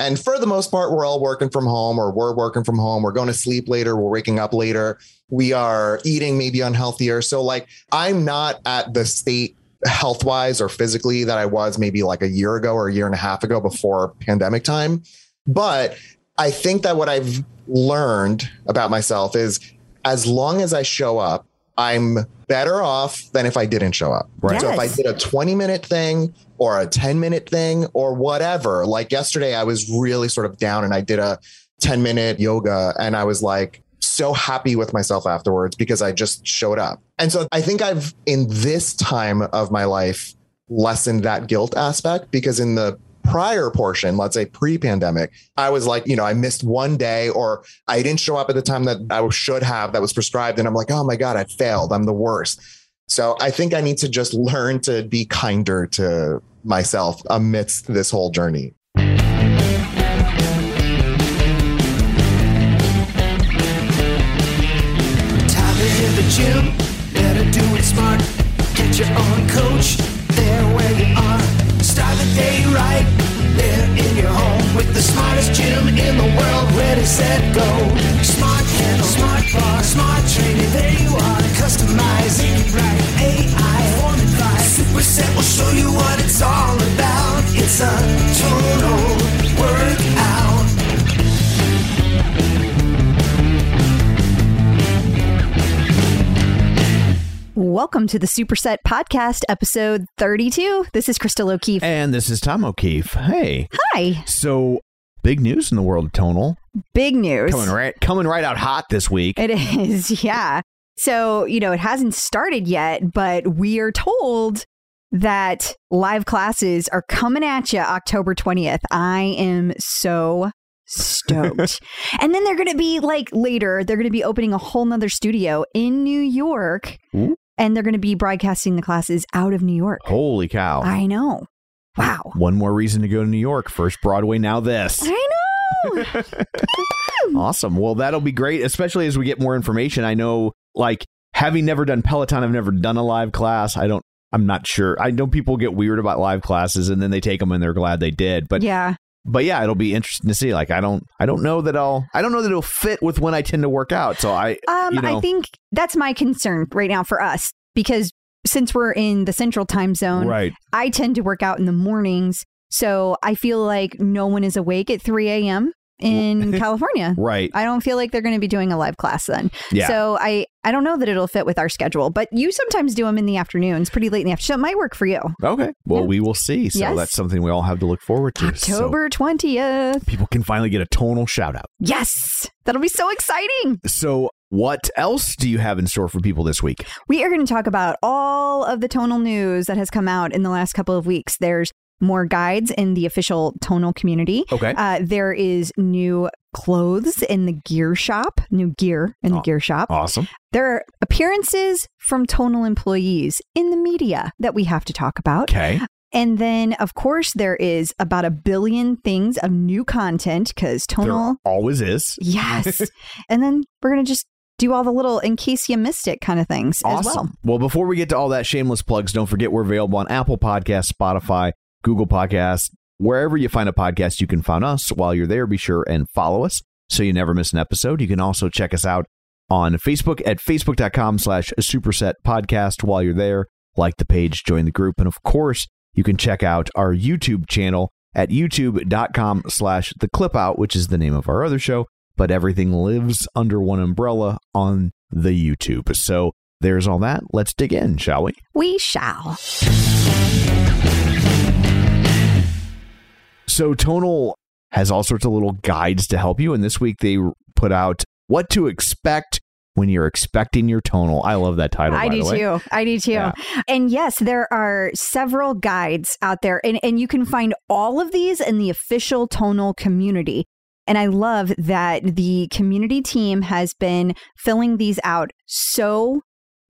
And for the most part, we're all working from home, or we're working from home. We're going to sleep later. We're waking up later. We are eating maybe unhealthier. So like, I'm not at the state health wise or physically that I was maybe like a year ago or a year and a half ago before pandemic time. But I think that what I've learned about myself is as long as I show up, I'm better off than if I didn't show up. Right. Yes. So if I did a 20-minute thing or a 10-minute thing or whatever, like yesterday, I was really sort of down and I did a 10-minute yoga and I was like so happy with myself afterwards because I just showed up. And so I think I've in this time of my life lessened that guilt aspect, because in the prior portion, let's say pre-pandemic, I was like, you know, I missed one day or I didn't show up at the time that I should have, that was prescribed. And I'm like, oh my God, I failed. I'm the worst. So I think I need to just learn to be kinder to myself amidst this whole journey. Gym, better do it smart. Get your own coach, there where you are. Start the day right, there in your home, with the smartest gym in the world. Ready, set, go. Smart handle, smart bar, smart training, there you are. Customizing right, AI form advice. Superset will show you what it's all about. It's a total workout. Welcome to the Superset Podcast, episode 32. This is Crystal O'Keefe. And this is Tom O'Keefe. Hey. Hi. So, big news in the world of Tonal. Big news. Coming right out hot this week. It is, yeah. So, you know, it hasn't started yet, but we are told that live classes are coming at you October 20th. I am so stoked. And then they're going to be like later, they're going to be opening a whole nother studio in New York. Ooh. And they're going to be broadcasting the classes out of New York. Holy cow. I know. Wow. One more reason to go to New York. First Broadway, now this. I know. Awesome. Well, that'll be great, especially as we get more information. I know, like, having never done Peloton, I've never done a live class. I'm not sure. I know people get weird about live classes and then they take them and they're glad they did. But yeah, it'll be interesting to see. Like, I don't know that it'll fit with when I tend to work out. So I think that's my concern right now for us, because since we're in the central time zone, right, I tend to work out in the mornings. So I feel like no one is awake at 3 a.m. in California. Right. I don't feel like they're going to be doing a live class then. Yeah. So I don't know that it'll fit with our schedule, but you sometimes do them in the afternoons, pretty late in the afternoon. So it might work for you. Okay. Well, yeah. We will see. So yes, that's something we all have to look forward to. October 20th. People can finally get a Tonal shout out. Yes. That'll be so exciting. So what else do you have in store for people this week? We are going to talk about all of the Tonal news that has come out in the last couple of weeks. There's more guides in the official Tonal community. Okay. There is new clothes in the gear shop, new gear in the gear shop. Awesome. There are appearances from Tonal employees in the media that we have to talk about. Okay. And then, of course, there is about 1 billion things of new content, because Tonal there always is. Yes. And then we're going to just do all the little in case you missed it kind of things. Awesome. As well. Well, before we get to all that shameless plugs, don't forget we're available on Apple Podcasts, Spotify, Google Podcasts, wherever you find a podcast, you can find us. While you're there, be sure and follow us so you never miss an episode. You can also check us out on Facebook at facebook.com/Superset Podcast. While you're there, like the page, join the group. And of course, you can check out our YouTube channel at youtube.com/The Clip Out, which is the name of our other show, but everything lives under one umbrella on the YouTube. So there's all that. Let's dig in, shall we? We shall. So Tonal has all sorts of little guides to help you. And this week they put out what to expect when you're expecting your Tonal. I love that title. I do too. Yeah. And yes, there are several guides out there, and you can find all of these in the official Tonal community. And I love that the community team has been filling these out so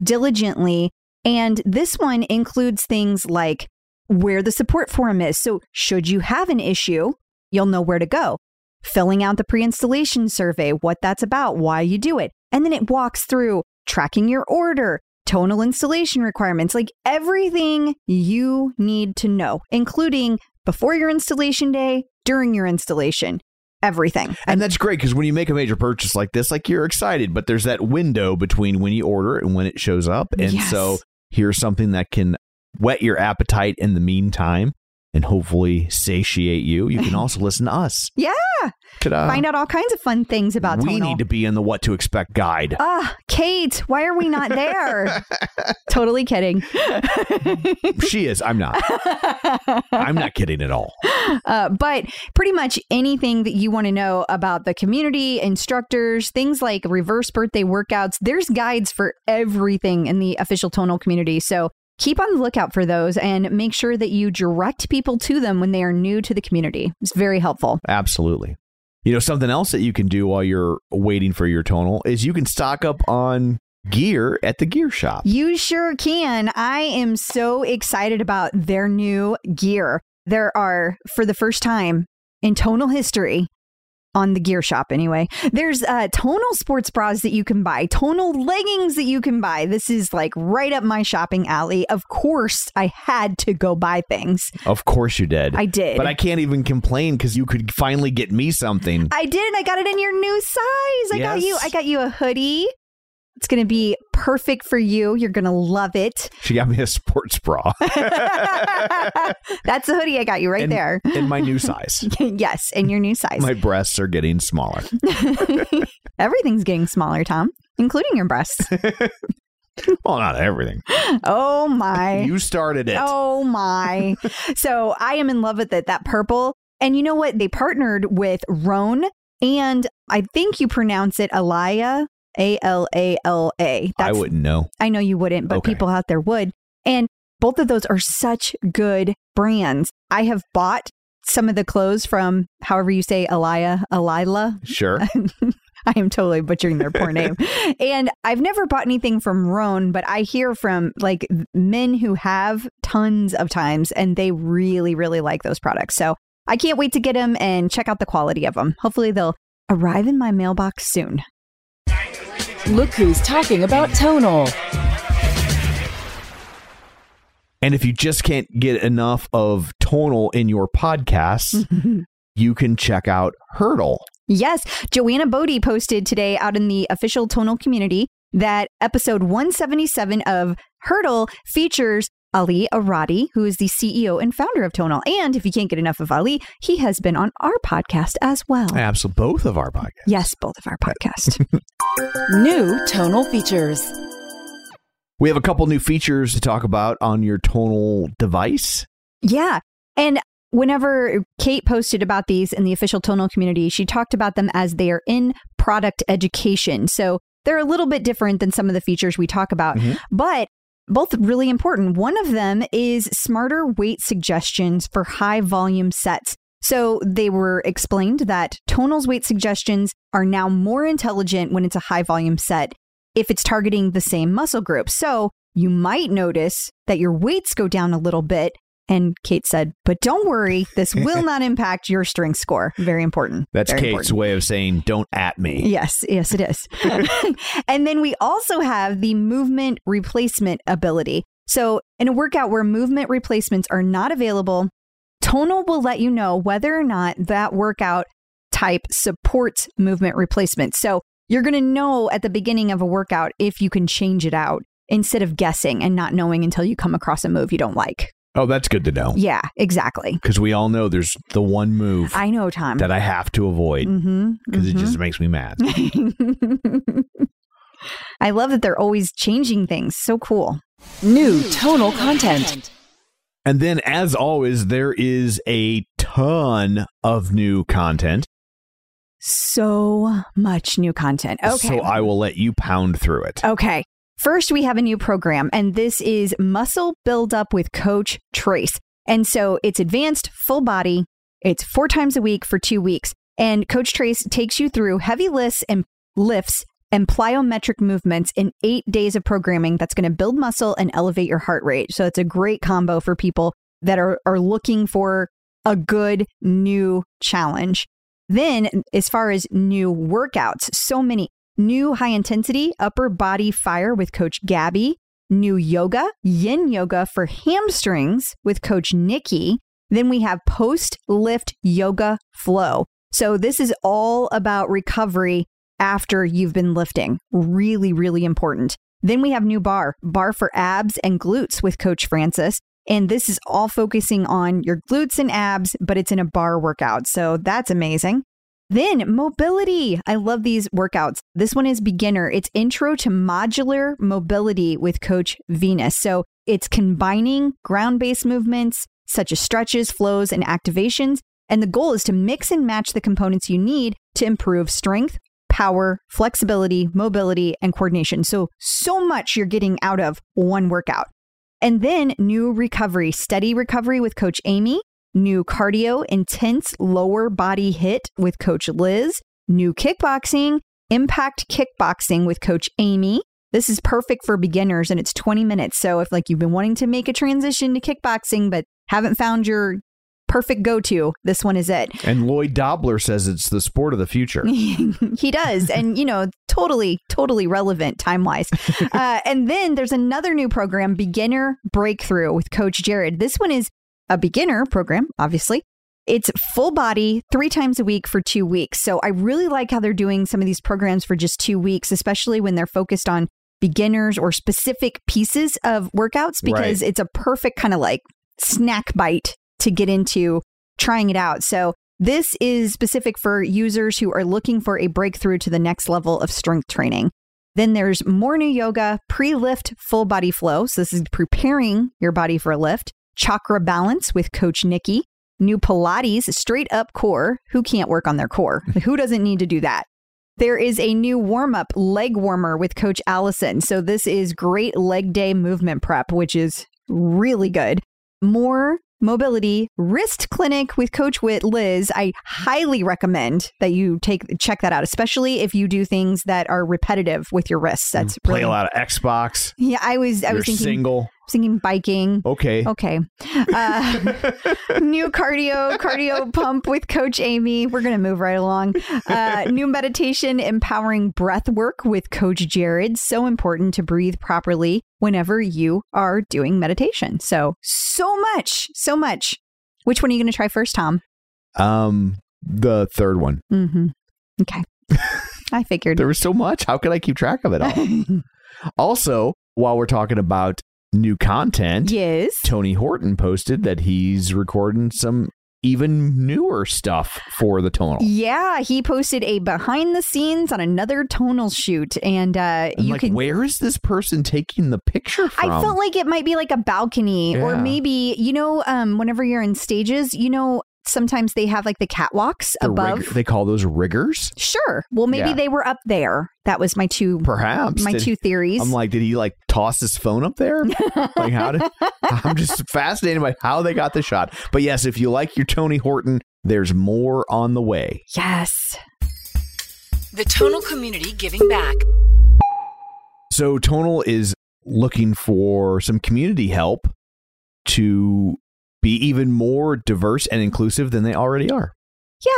diligently. And this one includes things like where the support forum is. So should you have an issue, you'll know where to go. Filling out the pre-installation survey, what that's about, why you do it. And then it walks through tracking your order, Tonal installation requirements, like everything you need to know, including before your installation day, during your installation, everything. And that's great, because when you make a major purchase like this, like, you're excited, but there's that window between when you order it and when it shows up. And yes. So here's something that can whet your appetite in the meantime and hopefully satiate you. You can also listen to us. Yeah. Ta-da. Find out all kinds of fun things about Tonal. We need to be in the What to Expect guide. Kate, why are we not there? Totally kidding. She is. I'm not. I'm not kidding at all. But pretty much anything that you want to know about the community, instructors, things like reverse birthday workouts, there's guides for everything in the official Tonal community. So keep on the lookout for those and make sure that you direct people to them when they are new to the community. It's very helpful. Absolutely. You know, something else that you can do while you're waiting for your Tonal is you can stock up on gear at the gear shop. You sure can. I am so excited about their new gear. There are, for the first time in Tonal history, on the gear shop anyway, there's Tonal sports bras that you can buy, Tonal leggings that you can buy. This is like right up my shopping alley. Of course, I had to go buy things. Of course you did. I did. But I can't even complain, because you could finally get me something. I did. And I got it in your new size. I got you a hoodie. It's going to be perfect for you. You're going to love it. She got me a sports bra. That's the hoodie I got you there. In my new size. Yes, in your new size. My breasts are getting smaller. Everything's getting smaller, Tom, including your breasts. Well, not everything. Oh, my. You started it. Oh, my. So I am in love with it, that purple. And you know what? They partnered with Rhone, and I think you pronounce it Alaya. Alala. I wouldn't know. I know you wouldn't, but okay. People out there would. And both of those are such good brands. I have bought some of the clothes from, however you say, Alila. Sure. I am totally butchering their poor name. And I've never bought anything from Rhone, but I hear from like men who have tons of times, and they really, really like those products. So I can't wait to get them and check out the quality of them. Hopefully they'll arrive in my mailbox soon. Look who's talking about Tonal. And if you just can't get enough of Tonal in your podcasts, you can check out Hurdle. Yes. Joanna Bodie posted today out in the official Tonal community that episode 177 of Hurdle features Aly Orady, who is the CEO and founder of Tonal. And if you can't get enough of Ali, he has been on our podcast as well. Absolutely. Both of our podcasts. Yes, both of our podcasts. New Tonal features. We have a couple new features to talk about on your Tonal device. Yeah. And whenever Kate posted about these in the official Tonal community, she talked about them as they are in product education. So they're a little bit different than some of the features we talk about. Mm-hmm. But both really important. One of them is smarter weight suggestions for high volume sets. So they were explained that Tonal's weight suggestions are now more intelligent when it's a high volume set if it's targeting the same muscle group. So you might notice that your weights go down a little bit. And Kate said, but don't worry, this will not impact your strength score. Very important. That's very Kate's important way of saying, don't at me. Yes. Yes, it is. And then we also have the movement replacement ability. So in a workout where movement replacements are not available, Tonal will let you know whether or not that workout type supports movement replacement. So you're going to know at the beginning of a workout if you can change it out instead of guessing and not knowing until you come across a move you don't like. Oh, that's good to know. Yeah, exactly. Because we all know there's the one move. I know, Tom. That I have to avoid because it just makes me mad. I love that they're always changing things. So cool. New Tonal content. And then, as always, there is a ton of new content. So much new content. Okay. So I will let you pound through it. Okay. First, we have a new program, and this is Muscle Buildup with Coach Trace. And so it's advanced full body. It's 4 times a week for 2 weeks. And Coach Trace takes you through heavy lifts and plyometric movements in 8 days of programming that's going to build muscle and elevate your heart rate. So it's a great combo for people that are looking for a good new challenge. Then, as far as new workouts, so many. New high intensity upper body fire with Coach Gabby, new yoga, yin yoga for hamstrings with Coach Nikki, Then we have post-lift yoga flow. So this is all about recovery after you've been lifting. Really, really important. Then we have new bar for abs and glutes with Coach Francis. And this is all focusing on your glutes and abs, but it's in a bar workout. So that's amazing. Then mobility. I love these workouts. This one is beginner. It's intro to modular mobility with Coach Venus. So it's combining ground-based movements, such as stretches, flows, and activations. And the goal is to mix and match the components you need to improve strength, power, flexibility, mobility, and coordination. So much you're getting out of one workout. And then new recovery, steady recovery with Coach Amy, new cardio, intense lower body HIIT with Coach Liz, new kickboxing, impact kickboxing with Coach Amy. This is perfect for beginners and it's 20 minutes. So if you've been wanting to make a transition to kickboxing, but haven't found your perfect go-to, this one is it. And Lloyd Dobler says it's the sport of the future. He does. And, totally relevant time-wise. And then there's another new program, Beginner Breakthrough with Coach Jared. This one is a beginner program, obviously. It's full body 3 times a week for 2 weeks. So I really like how they're doing some of these programs for just 2 weeks, especially when they're focused on beginners or specific pieces of workouts, because It's a perfect kind of snack bite to get into trying it out. So this is specific for users who are looking for a breakthrough to the next level of strength training. Then there's more new yoga, pre-lift full body flow. So this is preparing your body for a lift. Chakra balance with Coach Nikki. New Pilates, straight up core. Who can't work on their core? Who doesn't need to do that? There is a new warm-up leg warmer with Coach Allison. So this is great leg day movement prep, which is really good. More mobility wrist clinic with Coach Liz. I highly recommend that you check that out, especially if you do things that are repetitive with your wrists. That's play a lot of Xbox. Yeah, I was thinking single. I was thinking biking. Okay. New cardio pump with Coach Amy. We're gonna move right along. New meditation, empowering breath work with Coach Jared. So important to breathe properly whenever you are doing meditation. So much. Which one are you going to try first, Tom? The third one. Mm-hmm. Okay. I figured. There was so much. How could I keep track of it all? Also, while we're talking about new content, yes, Tony Horton posted that he's recording some even newer stuff for the Tonal. Yeah, he posted a behind the scenes on another Tonal shoot. And you can... Where is this person taking the picture from? I felt like it might be a balcony, yeah. Or maybe, whenever you're in stages, sometimes they have the catwalks above. They call those riggers? Sure. Well, maybe they were up there. That was my two theories. I'm did he toss his phone up there? I'm just fascinated by how they got the shot. But yes, if you like your Tony Horton, there's more on the way. Yes. The Tonal community giving back. So Tonal is looking for some community help to be even more diverse and inclusive than they already are.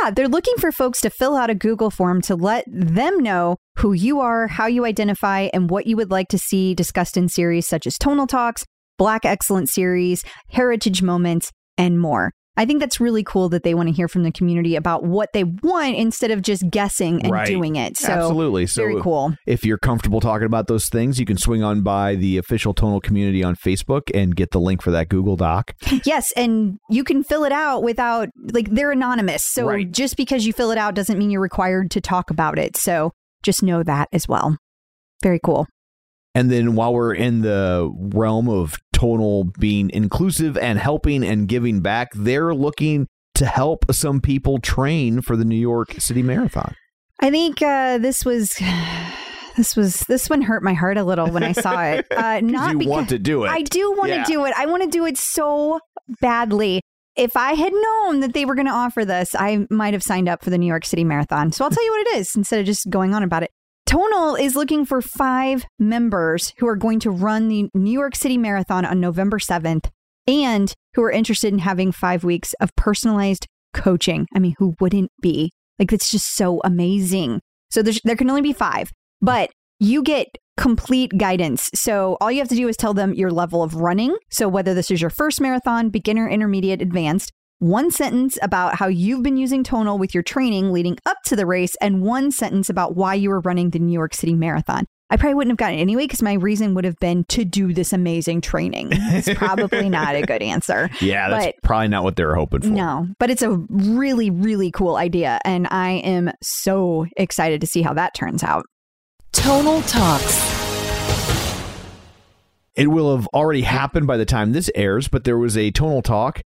Yeah, they're looking for folks to fill out a Google form to let them know who you are, how you identify, and what you would like to see discussed in series such as Tonal Talks, Black Excellence Series, Heritage Moments, and more. I think that's really cool that they want to hear from the community about what they want instead of just guessing and doing it. So absolutely. So very cool. If you're comfortable talking about those things, you can swing on by the official Tonal community on Facebook and get the link for that Google Doc. Yes. And you can fill it out without they're anonymous. So just because you fill it out doesn't mean you're required to talk about it. So just know that as well. Very cool. And then while we're in the realm of Tonal being inclusive and helping and giving back, they're looking to help some people train for the New York City Marathon. I think this one hurt my heart a little when I saw it. Not because you want to do it. I do want to do it. I want to do it so badly. If I had known that they were going to offer this, I might have signed up for the New York City Marathon. So I'll tell you what it is instead of just going on about it. Tonal is looking for 5 members who are going to run the New York City Marathon on November 7th and who are interested in having 5 weeks of personalized coaching. I mean, who wouldn't be? It's just so amazing. So there can only be 5, but you get complete guidance. So all you have to do is tell them your level of running. So whether this is your first marathon, beginner, intermediate, advanced, one sentence about how you've been using Tonal with your training leading up to the race, and one sentence about why you were running the New York City Marathon. I probably wouldn't have gotten it anyway because my reason would have been to do this amazing training. It's probably not a good answer. Yeah, that's probably not what they were hoping for. No, but it's a really, really cool idea. And I am so excited to see how that turns out. Tonal Talks. It will have already happened by the time this airs, but there was a Tonal Talk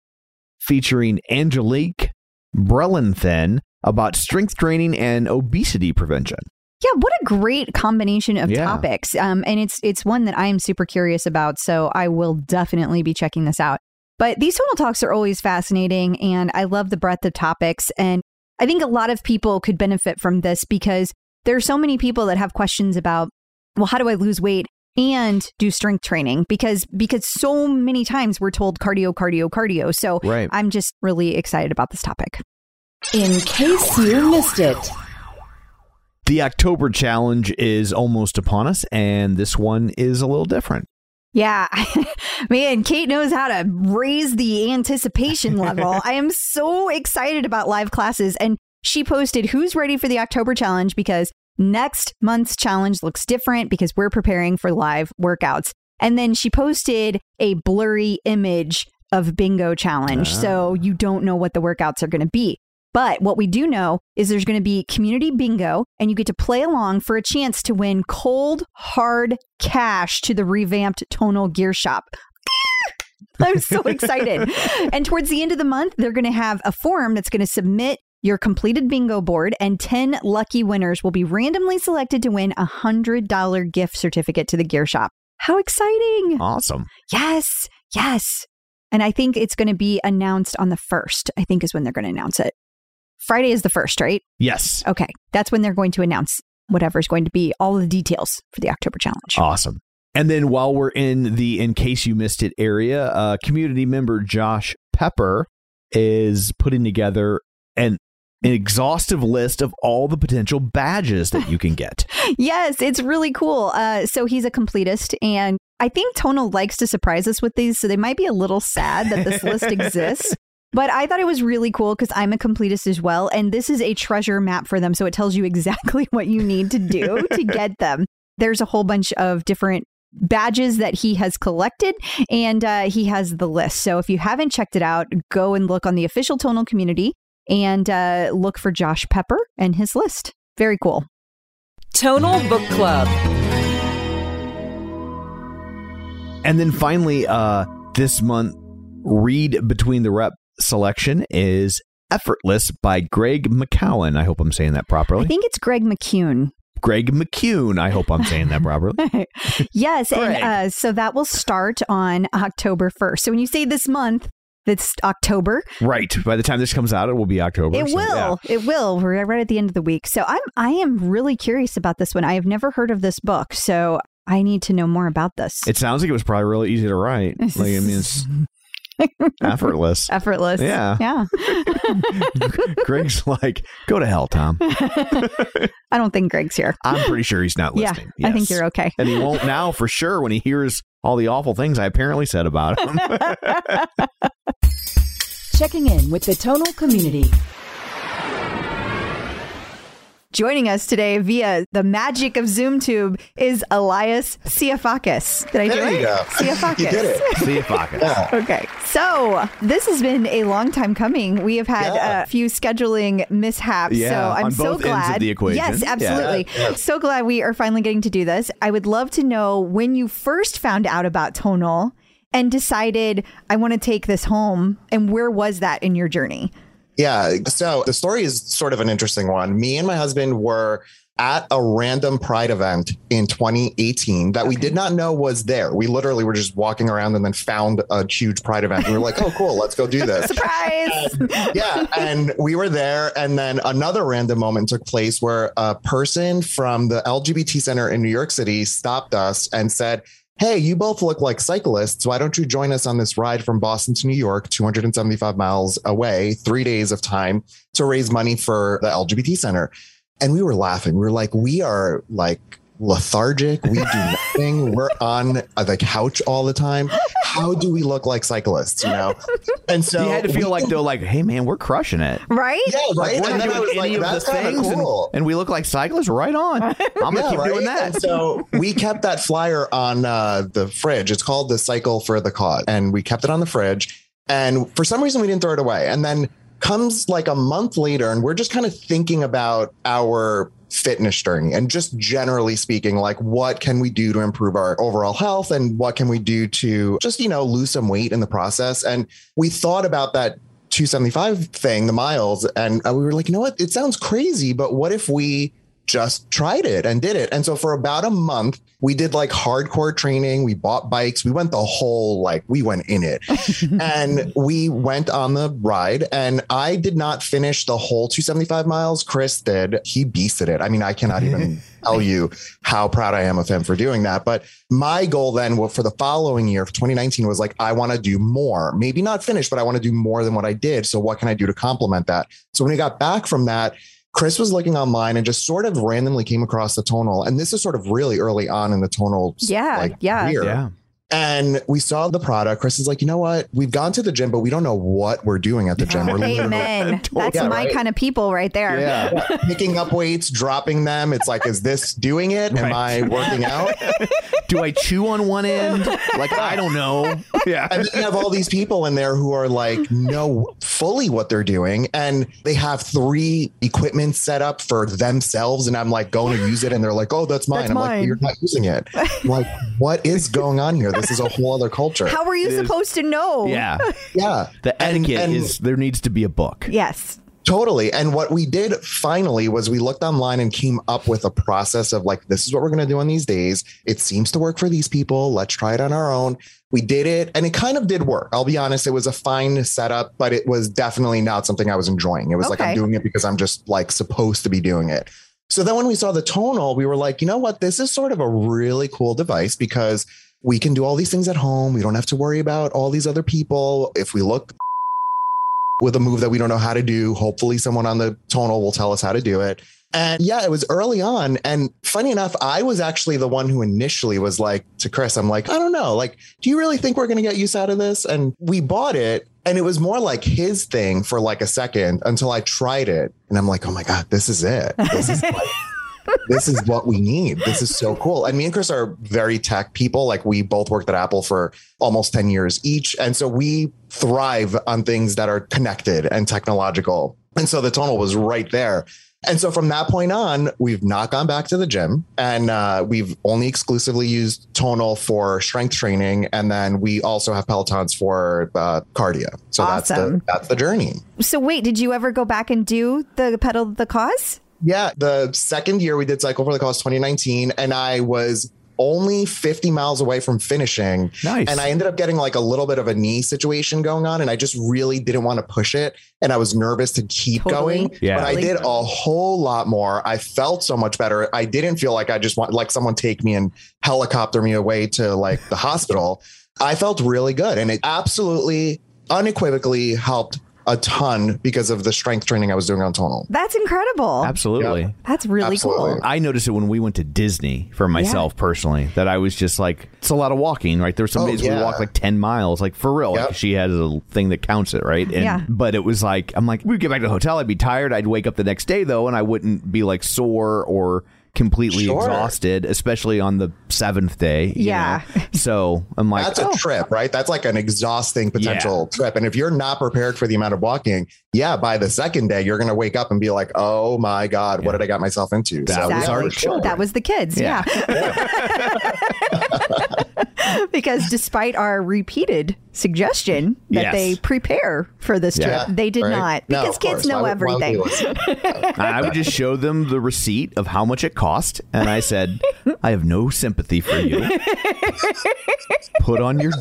featuring Angelique Brelenthen about strength training and obesity prevention. Yeah, what a great combination of topics. And it's one that I am super curious about, so I will definitely be checking this out. But these Tonal Talks are always fascinating, and I love the breadth of topics. And I think a lot of people could benefit from this because there are so many people that have questions about, well, how do I lose weight and do strength training? Because so many times we're told cardio. So right. I'm just really excited about this topic. In case you missed it. The October Challenge is almost upon us, and this one is a little different. Yeah. Man, Kate knows how to raise the anticipation level. I am so excited about live classes. And she posted, who's ready for the October Challenge? Because next month's challenge looks different because we're preparing for live workouts. And then she posted a blurry image of Bingo Challenge. So you don't know what the workouts are going to be. But what we do know is there's going to be community bingo, and you get to play along for a chance to win cold, hard cash to the revamped Tonal Gear Shop. I'm so excited. And towards the end of the month, they're going to have a form that's going to submit your completed bingo board, and 10 lucky winners will be randomly selected to win a $100 gift certificate to the Gear Shop. How exciting. Awesome. Yes. Yes. And I think it's going to be announced on the 1st, I think is when they're going to announce it. Friday is the 1st, right? Yes. Okay. That's when they're going to announce whatever's going to be all of the details for the October Challenge. Awesome. And then while we're in the In Case You Missed It area, community member Josh Pepper is putting together an exhaustive list of all the potential badges that you can get. Yes, it's really cool. So he's a completist, and I think Tonal likes to surprise us with these, so they might be a little sad that this list exists. But I thought it was really cool because I'm a completist as well. And this is a treasure map for them. So it tells you exactly what you need to do to get them. There's a whole bunch of different badges that he has collected, and he has the list. So if you haven't checked it out, go and look on the official Tonal community and look for Josh Pepper and his list. Very cool. Tonal Book Club. And then finally, this month, read between the reps selection is Effortless by Greg McKeown. I hope I'm saying that properly. I think it's Greg McKeown. Greg McKeown. I hope I'm saying that properly. Yes. Greg. And so that will start on October 1st. So when you say this month, that's October. Right. By the time this comes out, it will be October. It will. Yeah. It will. We're right at the end of the week. So I am really curious about this one. I have never heard of this book. So I need to know more about this. It sounds like it was probably really easy to write. Like, I mean, it's... Effortless. Yeah. Greg's like, go to hell, Tom. I don't think Greg's here. I'm pretty sure he's not listening. Yeah, yes. I think you're okay. And he won't now for sure when he hears all the awful things I apparently said about him. Checking in with the Tonal community. Joining us today via the magic of Zoom Tube is Elias Siafakis. Did I do it? There you go. Siafakis. You did it. Siafakis. Yeah. Okay. So this has been a long time coming. We have had a few scheduling mishaps. Yeah. So I'm so glad. On both ends of the equation. Yes, absolutely. Yeah. So glad we are finally getting to do this. I would love to know when you first found out about Tonal and decided I want to take this home, and where was that in your journey? Yeah. So the story is sort of an interesting one. Me and my husband were at a random Pride event in 2018 that we did not know was there. We literally were just walking around and then found a huge Pride event. And we were like, oh, cool. Let's go do this. Surprise. Yeah. And we were there. And then another random moment took place where a person from the LGBT Center in New York City stopped us and said, hey, you both look like cyclists. Why don't you join us on this ride from Boston to New York, 275 miles away, 3 days of time to raise money for the LGBT Center? And we were laughing. We were like, we are like lethargic. We do nothing. We're on the couch all the time. how do we look like cyclists, you know? And so you had to feel like, though, like, hey, man, we're crushing it. Right? Yeah, right. Like, and then I was like, that's kind of cool. And we look like cyclists, right on. I'm going to keep doing that. And so we kept that flyer on the fridge. It's called the Cycle for the Cause. And we kept it on the fridge. And for some reason, we didn't throw it away. And then comes like a month later, and we're just kind of thinking about our fitness journey and just generally speaking, like, what can we do to improve our overall health and what can we do to just, you know, lose some weight in the process. And we thought about that 275 thing, the miles, and we were like, you know what, it sounds crazy, but what if we just tried it and did it? And so for about a month, we did like hardcore training. We bought bikes. We went the whole, like, we went in it and we went on the ride, and I did not finish the whole 275 miles. Chris did. He beasted it. I mean, I cannot even tell you how proud I am of him for doing that. But my goal then for the following year, for 2019, was like, I want to do more, maybe not finish, but I want to do more than what I did. So what can I do to complement that? So when we got back from that, Chris was looking online and just sort of randomly came across the Tonal. And this is sort of really early on in the Tonal. Yeah. And we saw the product. Chris is like, you know what? We've gone to the gym, but we don't know what we're doing at the gym. We're Amen. That's my kind of people right there. Yeah. Picking up weights, dropping them. It's like, is this doing it? Am I working out? Do I chew on one end? Like, I don't know. Yeah. And then you have all these people in there who are like, know fully what they're doing. And they have three equipment set up for themselves. And I'm like, going to use it. And they're like, oh, that's mine. I'm like, well, you're not using it. I'm like, what is going on here? This is a whole other culture. How are you supposed to know? Yeah. Yeah. The etiquette is there needs to be a book. Yes. Totally. And what we did finally was we looked online and came up with a process of like, this is what we're going to do on these days. It seems to work for these people. Let's try it on our own. We did it, and it kind of did work. I'll be honest. It was a fine setup, but it was definitely not something I was enjoying. It was like, I'm doing it because I'm just like supposed to be doing it. So then when we saw the Tonal, we were like, you know what? This is sort of a really cool device because we can do all these things at home. We don't have to worry about all these other people. If we look with a move that we don't know how to do, hopefully someone on the Tonal will tell us how to do it. And yeah, it was early on. And funny enough, I was actually the one who initially was like to Chris, I'm like, I don't know. Like, do you really think we're going to get use out of this? And we bought it. And it was more like his thing for like a second until I tried it. And I'm like, oh my God, this is it. This is like, this is what we need. This is so cool. And me and Chris are very tech people. Like, we both worked at Apple for almost 10 years each. And so we thrive on things that are connected and technological. And so the Tonal was right there. And so from that point on, we've not gone back to the gym, and we've only exclusively used Tonal for strength training. And then we also have Pelotons for cardio. So that's the journey. So wait, did you ever go back and do the Pedal the Cause? Yeah. The second year we did Cycle for the Cause 2019, and I was only 50 miles away from finishing. Nice. And I ended up getting like a little bit of a knee situation going on, and I just really didn't want to push it. And I was nervous to keep going. Yeah. But I did a whole lot more. I felt so much better. I didn't feel like I just want like someone take me and helicopter me away to like the hospital. I felt really good. And it absolutely unequivocally helped a ton because of the strength training I was doing on Tonal. That's incredible. Absolutely. Yeah. That's really cool. I noticed it when we went to Disney for myself personally, that I was just like, it's a lot of walking, right? There were some days we walked like 10 miles, like for real. Yep. Like, she has a thing that counts it, right? And, but it was like, I'm like, we'd get back to the hotel. I'd be tired. I'd wake up the next day though, and I wouldn't be like sore or completely exhausted, especially on the 7th day. Yeah. You know? So I'm like, that's a trip, right? That's like an exhausting potential trip. And if you're not prepared for the amount of walking, by the second day, you're going to wake up and be like, oh my God, what did I got myself into? That was the kids. Yeah. Because despite our repeated suggestion that they prepare for this trip, they did not, because kids know everything. I would just show them the receipt of how much it cost, and I said, I have no sympathy for you. Put on your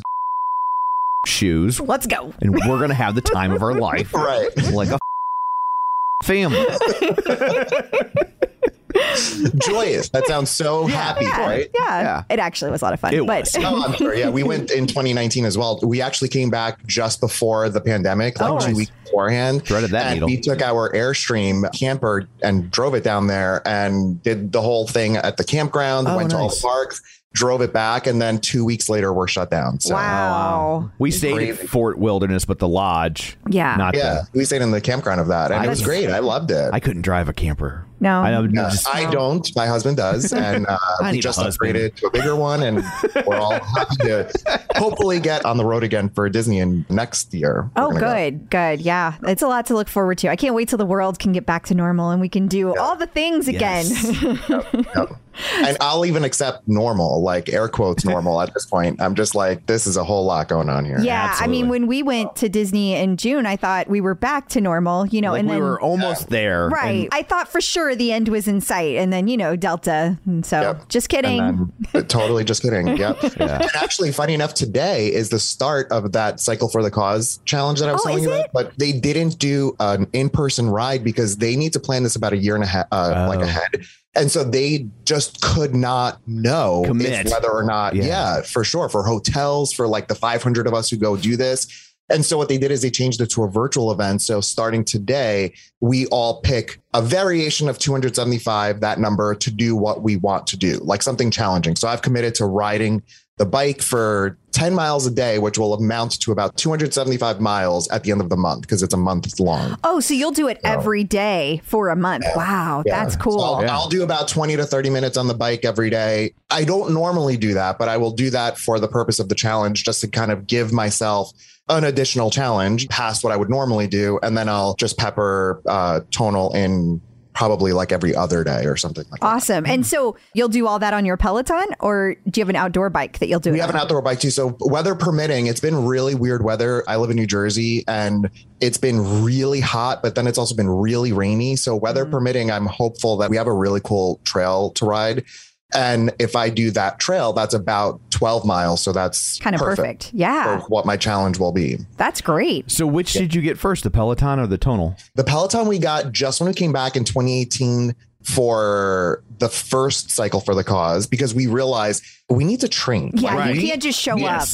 shoes, let's go, and we're gonna have the time of our life, right? Like a family. Joyous. That sounds so happy, right? Yeah. It actually was a lot of fun. It was. Oh, I'm sure. Yeah. We went in 2019 as well. We actually came back just before the pandemic, like 2 weeks beforehand. Dreaded that needle. We took our Airstream camper and drove it down there and did the whole thing at the campground. Went to all the parks. drove it back, and then 2 weeks later we're shut down. So, wow. We stayed at Fort Wilderness, but the lodge. Yeah. We stayed in the campground of that, and it was great. I loved it. I couldn't drive a camper. No, I don't. My husband does. And we just upgraded to a bigger one, and we're all happy to hopefully get on the road again for Disney in next year. Oh, good. Good. Yeah. It's a lot to look forward to. I can't wait till the world can get back to normal and we can do all the things again. Yep. And I'll even accept normal, like air quotes normal at this point. I'm just like, this is a whole lot going on here. Yeah. Absolutely. I mean, when we went to Disney in June, I thought we were back to normal, like, and we were almost there. Right. I thought for sure the end was in sight. And then, Delta. And so just kidding. And then, totally just kidding. Yep. Yeah. And actually, funny enough, today is the start of that Cycle for the Cause challenge that I was telling you about. But they didn't do an in-person ride because they need to plan this about a year and a half ahead. And so they just could not know whether or not, for sure, for hotels, for like the 500 of us who go do this. And so what they did is they changed it to a virtual event. So starting today, we all pick a variation of 275, that number, to do what we want to do, like something challenging. So I've committed to riding the bike for 10 miles a day, which will amount to about 275 miles at the end of the month because it's a month long. Oh, so you'll do it every day for a month. Yeah. Wow. Yeah. That's cool. So I'll do about 20 to 30 minutes on the bike every day. I don't normally do that, but I will do that for the purpose of the challenge, just to kind of give myself an additional challenge past what I would normally do. And then I'll just pepper Tonal in probably like every other day or something like that. Awesome. And so you'll do all that on your Peloton, or do you have an outdoor bike that you'll do? We have an outdoor bike too. So weather permitting, it's been really weird weather. I live in New Jersey and it's been really hot, but then it's also been really rainy. So weather permitting, I'm hopeful that we have a really cool trail to ride. And if I do that trail, that's about 12 miles. So that's kind of perfect. Yeah. For what my challenge will be. That's great. So which did you get first, the Peloton or the Tonal? The Peloton we got just when we came back in 2018 for the first Cycle for the Cause, because we realized we need to train. Yeah, right. You can't just show up.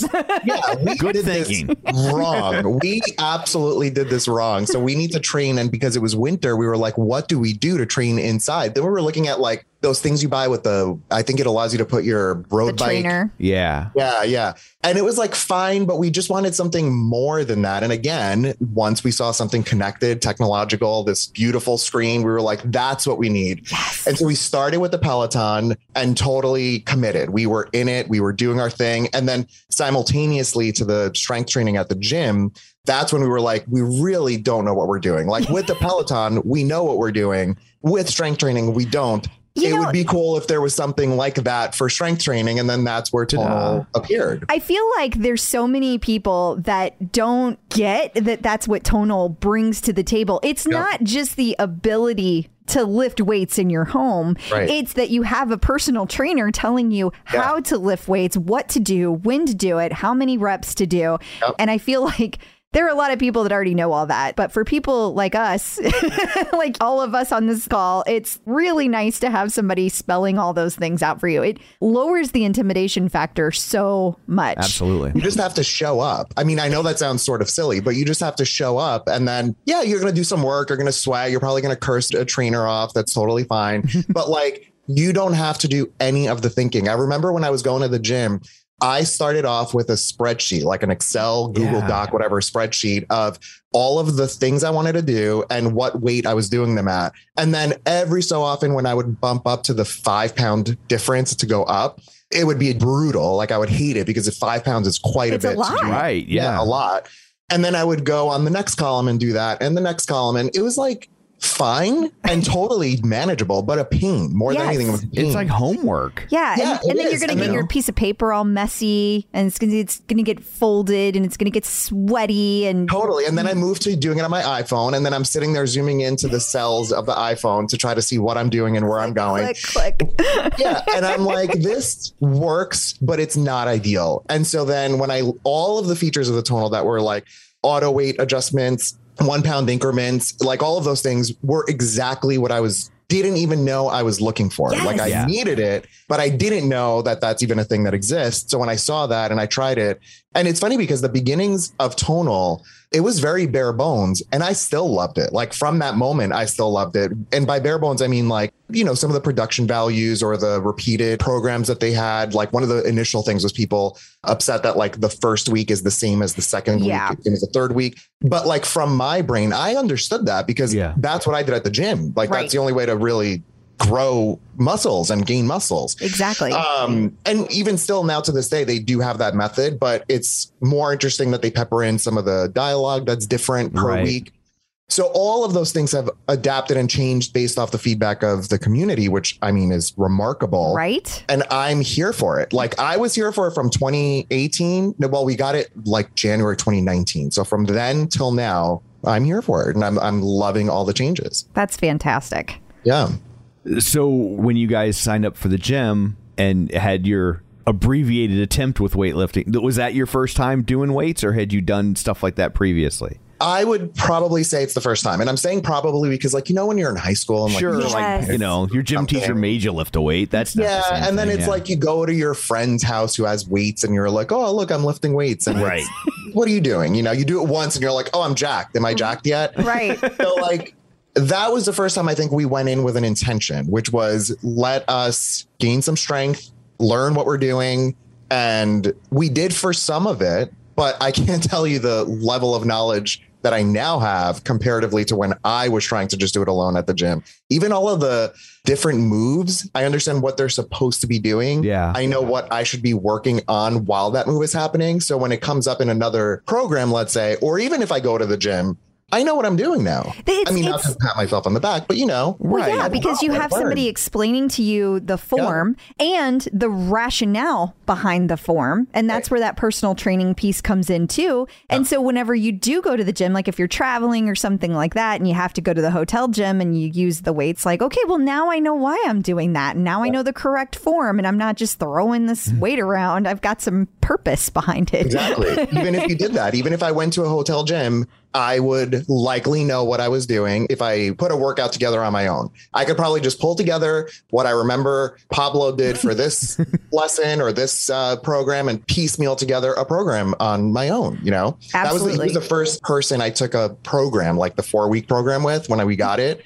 We Good did thinking. This wrong. We absolutely did this wrong. So we need to train. And because it was winter, we were like, what do we do to train inside? Then we were looking at like those things you buy with I think it allows you to put your road bike. Trainer. Yeah. Yeah. Yeah. And it was like, fine, but we just wanted something more than that. And again, once we saw something connected, technological, this beautiful screen, we were like, that's what we need. Yes. And so we started with the Peloton and totally committed. We were in it. We were doing our thing. And then simultaneously to the strength training at the gym, that's when we were like, we really don't know what we're doing. Like with the Peloton, we know what we're doing. With strength training, we don't. It would be cool if there was something like that for strength training. And then that's where Tonal appeared. I feel like there's so many people that don't get that that's what Tonal brings to the table. It's not just the ability to lift weights in your home. Right. It's that you have a personal trainer telling you how to lift weights, what to do, when to do it, how many reps to do. Yep. And I feel like there are a lot of people that already know all that. But for people like us, like all of us on this call, it's really nice to have somebody spelling all those things out for you. It lowers the intimidation factor so much. Absolutely. You just have to show up. I mean, I know that sounds sort of silly, but you just have to show up. And then, you're going to do some work. You're going to swag. You're probably going to curse a trainer off. That's totally fine. But like, you don't have to do any of the thinking. I remember when I was going to the gym, I started off with a spreadsheet, like an Excel, Google Doc, whatever spreadsheet of all of the things I wanted to do and what weight I was doing them at. And then every so often when I would bump up to the 5 pound difference to go up, it would be brutal. Like I would hate it because 5 pounds is quite a bit. A lot. Right. Yeah. A lot. And then I would go on the next column and do that. And the next column. And it was like fine and totally manageable, but a pain more than anything. It was pain. It's like homework. Yeah. And then you're going to get your piece of paper all messy and it's going to get folded and it's going to get sweaty and totally. And then I moved to doing it on my iPhone. And then I'm sitting there zooming into the cells of the iPhone to try to see what I'm doing and where I'm going. Click. Yeah. And I'm like, this works, but it's not ideal. And so then when all of the features of the Tonal that were like auto weight adjustments, 1 pound increments, like all of those things were exactly what I didn't even know I was looking for. Yes. Like I needed it, but I didn't know that that's even a thing that exists. So when I saw that and I tried it, And it's funny because the beginnings of Tonal, it was very bare bones and I still loved it. Like from that moment, I still loved it. And by bare bones, I mean like, you know, some of the production values or the repeated programs that they had. Like one of the initial things was people upset that like the first week is the same as the second week, the same as the third week. But like from my brain, I understood that because that's what I did at the gym. Like that's the only way to really grow muscles and gain muscles. Exactly. And even still now to this day, they do have that method, but it's more interesting that they pepper in some of the dialogue that's different per week. So all of those things have adapted and changed based off the feedback of the community, which I mean, is remarkable. Right. And I'm here for it. Like I was here for it from 2018. Well, we got it like January 2019. So from then till now, I'm here for it. And I'm loving all the changes. That's fantastic. Yeah. So when you guys signed up for the gym and had your abbreviated attempt with weightlifting, was that your first time doing weights or had you done stuff like that previously? I would probably say it's the first time. And I'm saying probably because like, you know, when you're in high school and like, you know, your gym teacher made you lift a weight. That's not the same and then thing, it's like you go to your friend's house who has weights and you're like, oh, look, I'm lifting weights. And what are you doing? You know, you do it once and you're like, oh, I'm jacked. Am I jacked yet? Right. So like, that was the first time I think we went in with an intention, which was let us gain some strength, learn what we're doing. And we did for some of it, but I can't tell you the level of knowledge that I now have comparatively to when I was trying to just do it alone at the gym. Even all of the different moves, I understand what they're supposed to be doing. Yeah, I know what I should be working on while that move is happening. So when it comes up in another program, let's say, or even if I go to the gym, I know what I'm doing now. I mean, not to pat myself on the back, but you know. Well, yeah, because you have somebody explaining to you the form and the rationale behind the form. And that's where that personal training piece comes in too. And so whenever you do go to the gym, like if you're traveling or something like that, and you have to go to the hotel gym and you use the weights, like, okay, well now I know why I'm doing that. And now I know the correct form and I'm not just throwing this weight around. I've got some purpose behind it. Exactly. Even if you did that, even if I went to a hotel gym, I would likely know what I was doing if I put a workout together on my own. I could probably just pull together what I remember Pablo did for this lesson or this program and piecemeal together a program on my own. You know, absolutely. He was the first person I took a program, like the 4-week program with when we got it.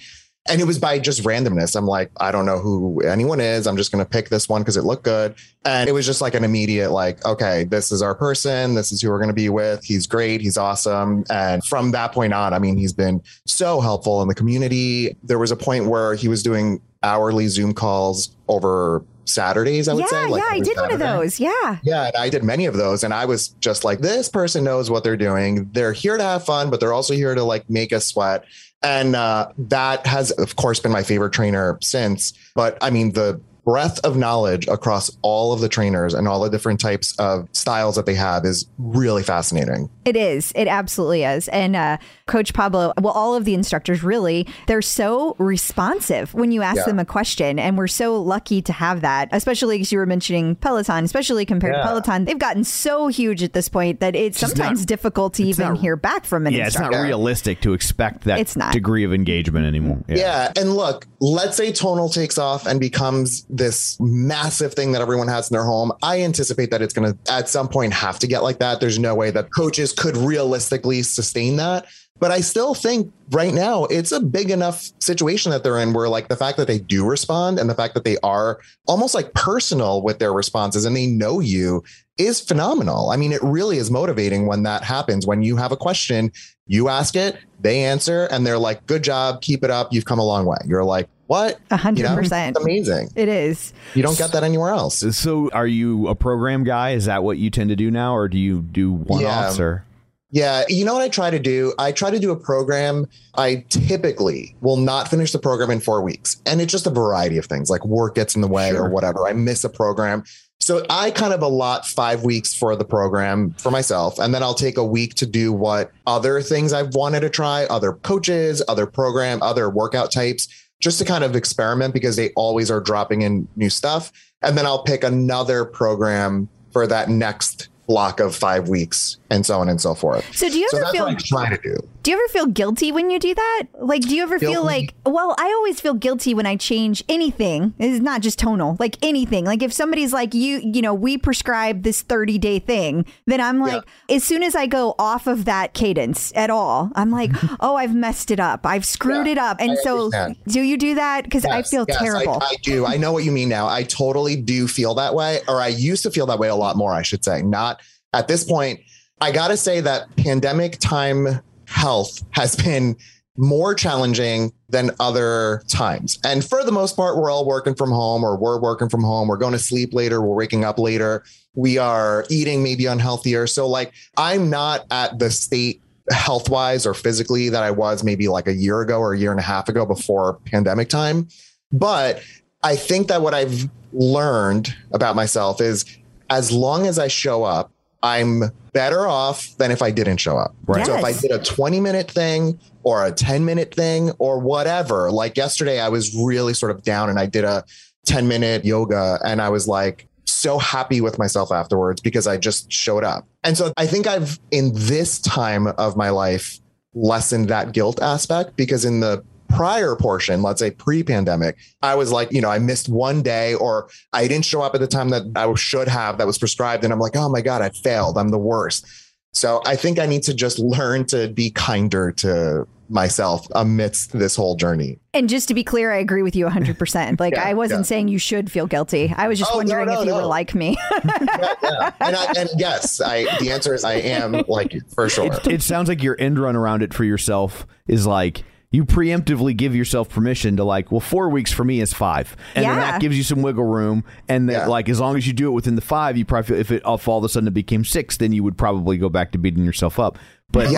And it was by just randomness. I'm like, I don't know who anyone is. I'm just going to pick this one because it looked good. And it was just like an immediate like, OK, this is our person. This is who we're going to be with. He's great. He's awesome. And from that point on, I mean, he's been so helpful in the community. There was a point where he was doing hourly Zoom calls over Saturdays, I would say. Like I did one of those. Yeah. And I did many of those. And I was just like, this person knows what they're doing. They're here to have fun, but they're also here to like make us sweat. And that has, of course, been my favorite trainer since. But I mean, the breadth of knowledge across all of the trainers and all the different types of styles that they have is really fascinating. It is. It absolutely is. And Coach Pablo, well, all of the instructors, really, they're so responsive when you ask them a question. And we're so lucky to have that, especially because you were mentioning Peloton, especially compared to Peloton. They've gotten so huge at this point that it's sometimes difficult to even hear back from an instructor. It's not realistic to expect that degree of engagement anymore. Yeah. And look, let's say Tonal takes off and becomes this massive thing that everyone has in their home. I anticipate that it's going to at some point have to get like that. There's no way that coaches could realistically sustain that. But I still think right now it's a big enough situation that they're in where like the fact that they do respond and the fact that they are almost like personal with their responses and they know you is phenomenal. I mean, it really is motivating when that happens. When you have a question, you ask it, they answer, and they're like, good job. Keep it up. You've come a long way. You're like, what? 100%. Amazing. It is. You don't get that anywhere else. So are you a program guy? Is that what you tend to do now? Or do you do one-offs or? Yeah. You know what I try to do? I try to do a program. I typically will not finish the program in 4 weeks. And it's just a variety of things like work gets in the way or whatever. I miss a program. So I kind of allot 5 weeks for the program for myself. And then I'll take a week to do what other things I've wanted to try, other coaches, other program, other workout types, just to kind of experiment because they always are dropping in new stuff. And then I'll pick another program for that next block of 5 weeks and so on and so forth. So do you ever feel, that's what I'm trying to do. Do you ever feel guilty when you do that? Like, do you ever feel like, well, I always feel guilty when I change anything. It's not just Tonal, like anything. Like if somebody's like, you know, we prescribe this 30-day thing, then I'm like, as soon as I go off of that cadence at all, I'm like, oh, I've messed it up. I've screwed it up. And I understand. Do you do that? Because I feel terrible. I do. I know what you mean now. I totally do feel that way. Or I used to feel that way a lot more, I should say. Not at this point. I got to say that pandemic time health has been more challenging than other times. And for the most part, we're all working from home, or we're working from home. We're going to sleep later. We're waking up later. We are eating maybe unhealthier. So like, I'm not at the state health wise or physically that I was maybe like a year ago or a year and a half ago before pandemic time. But I think that what I've learned about myself is as long as I show up, I'm better off than if I didn't show up. Right. Yes. So if I did a 20-minute thing or a 10-minute thing or whatever, like yesterday, I was really sort of down and I did a 10-minute yoga and I was like so happy with myself afterwards because I just showed up. And so I think I've in this time of my life lessened that guilt aspect, because in the prior portion, let's say pre-pandemic, I was like, you know, I missed one day or I didn't show up at the time that I should have, that was prescribed. And I'm like, oh my God, I failed. I'm the worst. So I think I need to just learn to be kinder to myself amidst this whole journey. And just to be clear, I agree with you 100%. Like I wasn't saying you should feel guilty. I was just wondering if you were like me. And yes, the answer is I am like you, for sure. It sounds like your end run around it for yourself is like, you preemptively give yourself permission to like, well, 4 weeks for me is 5. And then that gives you some wiggle room. And then like, as long as you do it within the 5, you probably feel if all of a sudden it became 6, then you would probably go back to beating yourself up. But and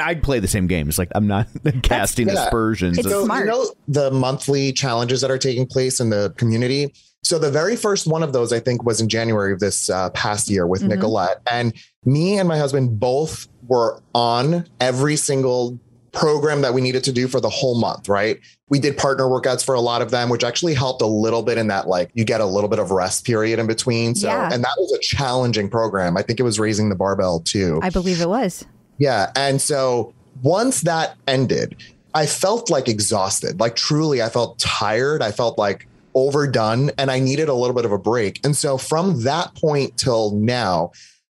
I'd play the same game. It's like, I'm not casting aspersions. It's smart. You know, the monthly challenges that are taking place in the community. So the very first one of those, I think, was in January of this past year with Nicolette. And me and my husband both were on every single program that we needed to do for the whole month, right? We did partner workouts for a lot of them, which actually helped a little bit in that, like, you get a little bit of rest period in between. So, and that was a challenging program. I think it was Raising the Barbell too. I believe it was. Yeah. And so once that ended, I felt like exhausted, like truly I felt tired. I felt like overdone and I needed a little bit of a break. And so from that point till now,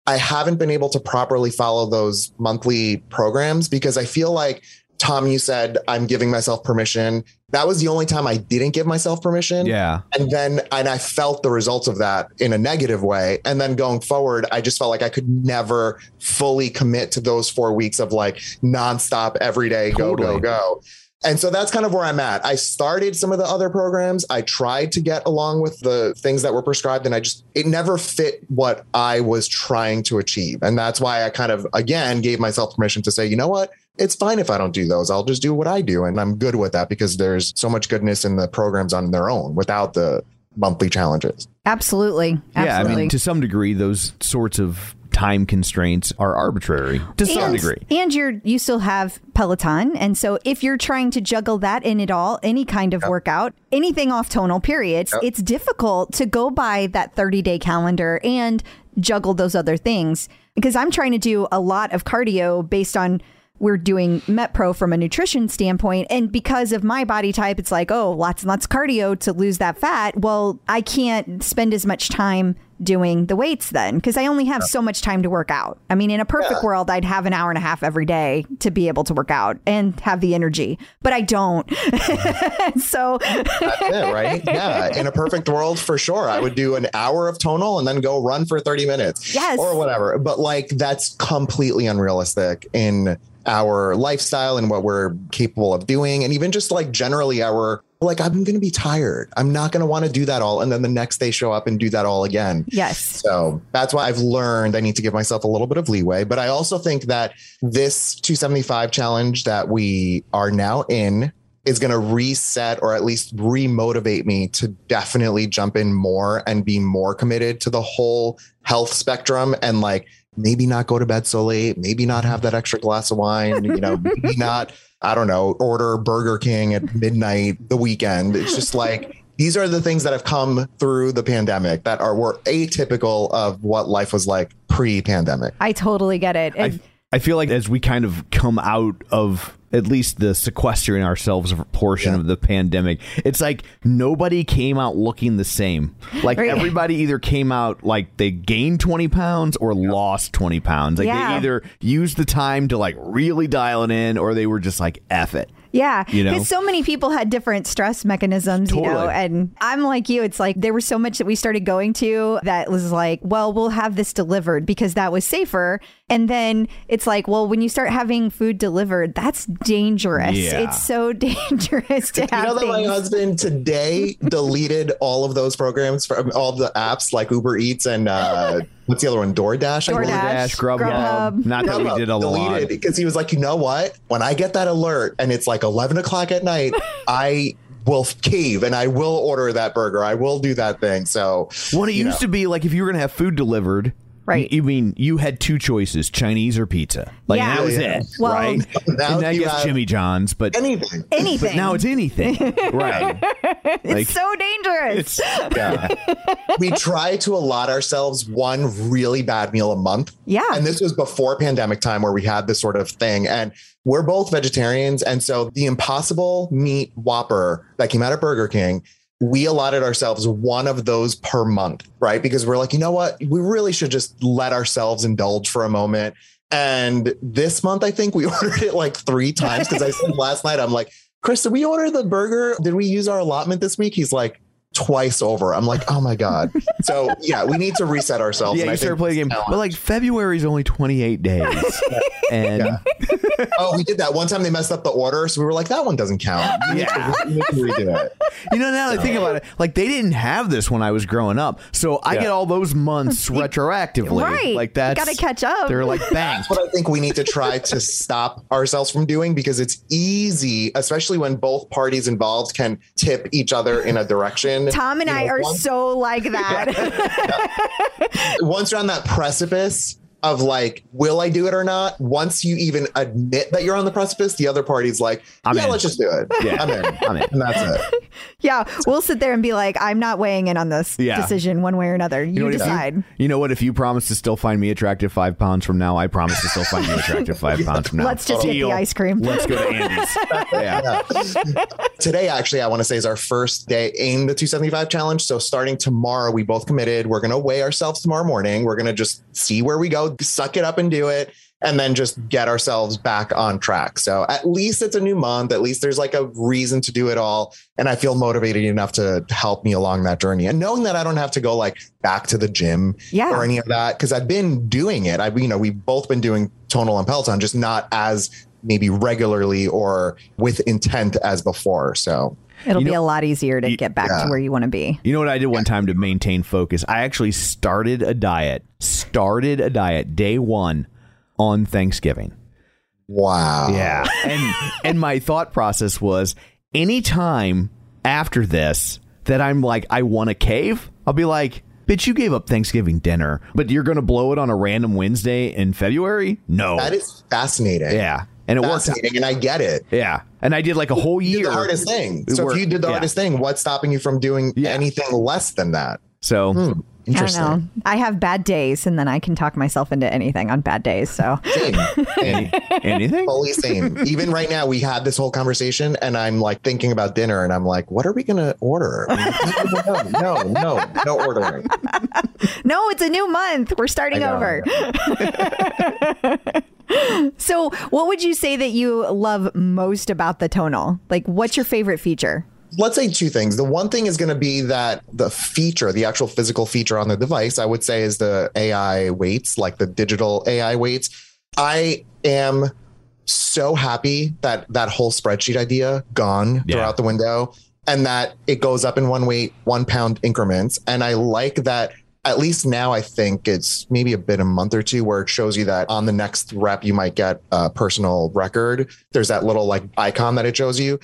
I haven't been able to properly follow those monthly programs because I feel like, Tom, you said, I'm giving myself permission. That was the only time I didn't give myself permission. Yeah. And I felt the results of that in a negative way. And then going forward, I just felt like I could never fully commit to those 4 weeks of like nonstop every day, go, go, go. And so that's kind of where I'm at. I started some of the other programs. I tried to get along with the things that were prescribed and it never fit what I was trying to achieve. And that's why I kind of, again, gave myself permission to say, you know what? It's fine if I don't do those. I'll just do what I do. And I'm good with that because there's so much goodness in the programs on their own without the monthly challenges. Absolutely. Absolutely. Yeah, I mean, to some degree, those sorts of time constraints are arbitrary to some degree. And you still have Peloton. And so if you're trying to juggle that in it all, any kind of workout, anything off Tonal, period, it's difficult to go by that 30-day calendar and juggle those other things. Because I'm trying to do a lot of cardio based on we're doing MetPro from a nutrition standpoint. And because of my body type, it's like, oh, lots and lots of cardio to lose that fat. Well, I can't spend as much time doing the weights then because I only have so much time to work out. I mean, in a perfect world, I'd have an hour and a half every day to be able to work out and have the energy, but I don't. So that's it, right? Yeah. In a perfect world, for sure. I would do an hour of Tonal and then go run for 30 minutes or whatever. But like, that's completely unrealistic in our lifestyle and what we're capable of doing. And even just like generally our, like, I'm going to be tired. I'm not going to want to do that all. And then the next day show up and do that all again. Yes. So that's why I've learned I need to give myself a little bit of leeway. But I also think that this 275 challenge that we are now in is going to reset or at least re-motivate me to definitely jump in more and be more committed to the whole health spectrum and like, maybe not go to bed so late, maybe not have that extra glass of wine, you know, maybe not, I don't know, order Burger King at midnight the weekend. It's just like, these are the things that have come through the pandemic that were atypical of what life was like pre-pandemic. I totally get it. And I feel like as we kind of come out of at least the sequestering ourselves portion of the pandemic, it's like nobody came out looking the same. Like everybody either came out like they gained 20 pounds or lost 20 pounds. Like they either used the time to like really dial it in or they were just like, F it. Yeah, because so many people had different stress mechanisms, and I'm like you. It's like there was so much that we started going to that was like, well, we'll have this delivered because that was safer. And then it's like, well, when you start having food delivered, that's dangerous. Yeah. It's so dangerous to have that my husband today deleted all of those programs from all the apps like Uber Eats and... what's the other one? DoorDash, Grubhub. Not that we did a lot. Because he was like, you know what? When I get that alert and it's like 11 o'clock at night, I will cave and I will order that burger. I will do that thing. So what it used to be like if you were going to have food delivered. Right. You mean you had two choices, Chinese or pizza. Like that was it. Well, right. Now and I guess Jimmy John's, but anything. But now it's anything. Right. It's like, so dangerous. We try to allot ourselves one really bad meal a month. Yeah. And this was before pandemic time where we had this sort of thing. And we're both vegetarians. And so the Impossible Meat Whopper that came out of Burger King, we allotted ourselves one of those per month, right? Because we're like, you know what? We really should just let ourselves indulge for a moment. And this month, I think we ordered it like 3 times because I said last night, I'm like, Chris, did we order the burger? Did we use our allotment this week? He's like, twice over. I'm like, oh my God. So we need to reset ourselves. Yeah, and you start playing a game. But like February is only 28 days. Oh, we did that one time. They messed up the order, so we were like, that one doesn't count. We need to redo it. Now that I think about it, like they didn't have this when I was growing up, so I get all those months retroactively. Right, like that's got to catch up. They're like, bang. That's what I think we need to try to stop ourselves from doing because it's easy, especially when both parties involved can tip each other in a direction. Tom and I are so like that. Once you're on that precipice of like, will I do it or not? Once you even admit that you're on the precipice, the other party's like, I'm in. Let's just do it. Yeah. I'm in. And that's it. Yeah. We'll sit there and be like, I'm not weighing in on this decision one way or another. You decide. You know what? If you promise to still find me attractive 5 pounds from now, I promise to still find you attractive 5 pounds from now. Let's just get the ice cream. Let's go to Andy's. Today, actually, I want to say is our first day in the 275 challenge. So starting tomorrow, we both committed. We're going to weigh ourselves tomorrow morning. We're going to just see where we go. Suck it up and do it and then just get ourselves back on track. So at least it's a new month. At least there's like a reason to do it all. And I feel motivated enough to help me along that journey. And knowing that I don't have to go like back to the gym or any of that, because I've been doing it. We've both been doing Tonal and Peloton, just not as maybe regularly or with intent as before. So it'll be a lot easier to get back to where you want to be. You know what I did one time to maintain focus? I actually started a diet day one on Thanksgiving. Wow. Yeah. And my thought process was any time after this that I'm like, I want to cave, I'll be like, bitch, you gave up Thanksgiving dinner, but you're going to blow it on a random Wednesday in February? No. That is fascinating. Yeah. And it worked out. And I get it. Yeah. And I did like a whole year. You did the hardest thing. So if you did the hardest thing, what's stopping you from doing anything less than that? So interesting. I don't know. I have bad days and then I can talk myself into anything on bad days. So anything? Fully same. Even right now we had this whole conversation and I'm like thinking about dinner and I'm like, what are we going to order? No ordering. No, it's a new month. We're starting over. So what would you say that you love most about the Tonal? Like, what's your favorite feature? Let's say 2 things. The one thing is going to be that the feature, the actual physical feature on the device, I would say is the AI weights, like the digital AI weights. I am so happy that whole spreadsheet idea gone throughout the window and that it goes up in one weight, 1 pound increments. And I like that. At least now, I think it's maybe a month or two where it shows you that on the next rep, you might get a personal record. There's that little like icon that it shows you.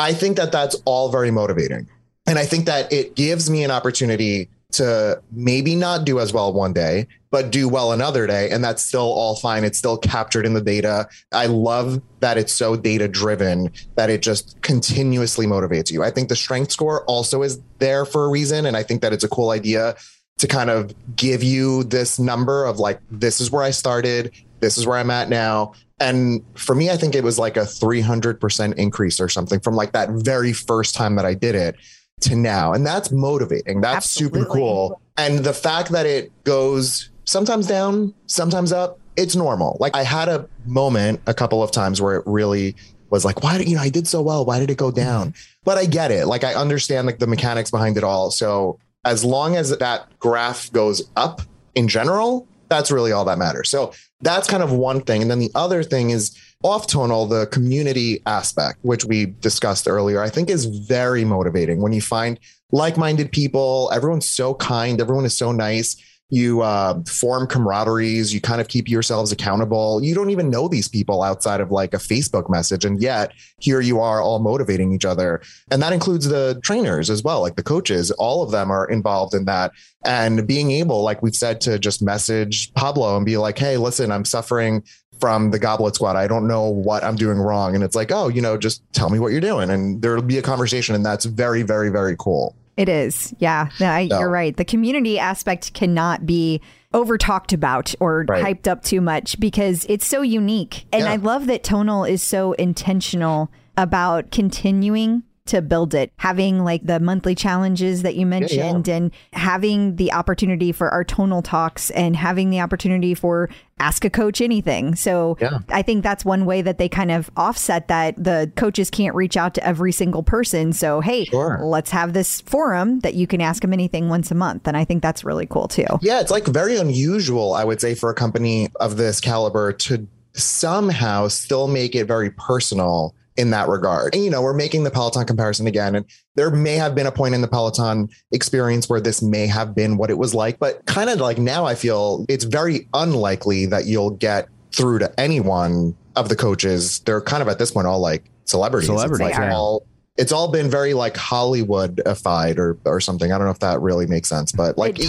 I think that that's all very motivating. And I think that it gives me an opportunity to maybe not do as well one day, but do well another day. And that's still all fine. It's still captured in the data. I love that it's so data driven that it just continuously motivates you. I think the strength score also is there for a reason. And I think that it's a cool idea to kind of give you this number of like, this is where I started. this is where I'm at now. And for me, I think it was like a 300% increase or something from like that very first time that I did it to now. And that's motivating. That's Absolutely. Super cool. And the fact that it goes sometimes down, sometimes up, it's normal. Like I had a moment a couple of times where it really was like, why did, you know, I did so well, why did it go down? But I get it. Like I understand like the mechanics behind it all. So as long as that graph goes up in general, that's really all that matters. So that's kind of one thing. And then the other thing is off Tonal, the community aspect, which we discussed earlier, I think is very motivating when you find like-minded people. Everyone's so kind. Everyone is so nice. You form camaraderies. You kind of keep yourselves accountable. You don't even know these people outside of like a Facebook message. And yet here you are all motivating each other. And that includes the trainers as well. Like the coaches, all of them are involved in that. And being able, like we've said, to just message Pablo and be like, hey, listen, I'm suffering from the goblet squat. I don't know what I'm doing wrong. And it's like, oh, you know, just tell me what you're doing. And there'll be a conversation. And that's very, very, very cool. It is. Yeah, you're right. The community aspect cannot be over talked about or hyped up too much because it's so unique. And I love that Tonal is so intentional about continuing to build it, having like the monthly challenges that you mentioned and having the opportunity for our Tonal Talks and having the opportunity for Ask a Coach Anything. So I think that's one way that they kind of offset that the coaches can't reach out to every single person. So, hey, let's have this forum that you can ask them anything once a month. And I think that's really cool too. Yeah, it's like very unusual, I would say, for a company of this caliber to somehow still make it very personal in that regard. And, you know, we're making the Peloton comparison again, and there may have been a point in the Peloton experience where this may have been what it was like, but kind of like now I feel it's very unlikely that you'll get through to anyone of the coaches. They're kind of at this point, all like celebrities. It's like it's all been very like Hollywoodified or something. I don't know if that really makes sense, but like each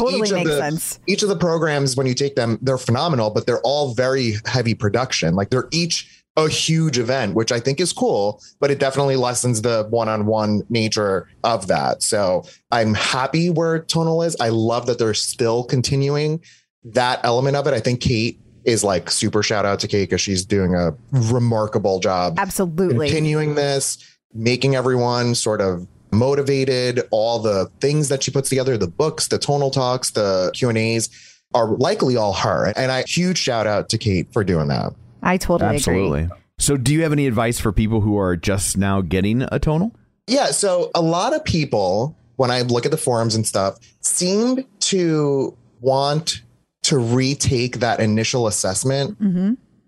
of the programs, when you take them, they're phenomenal, but they're all very heavy production. Like they're each a huge event, which I think is cool, but it definitely lessens the one-on-one nature of that. So I'm happy where Tonal is. I love that they're still continuing that element of it. I think Kate is like super shout out to Kate because she's doing a remarkable job. Absolutely. Continuing this, making everyone sort of motivated, all the things that she puts together, the books, the Tonal Talks, the Q&As are likely all her. And a huge shout out to Kate for doing that. I totally agree. So do you have any advice for people who are just now getting a Tonal? Yeah. So a lot of people, when I look at the forums and stuff, seem to want to retake that initial assessment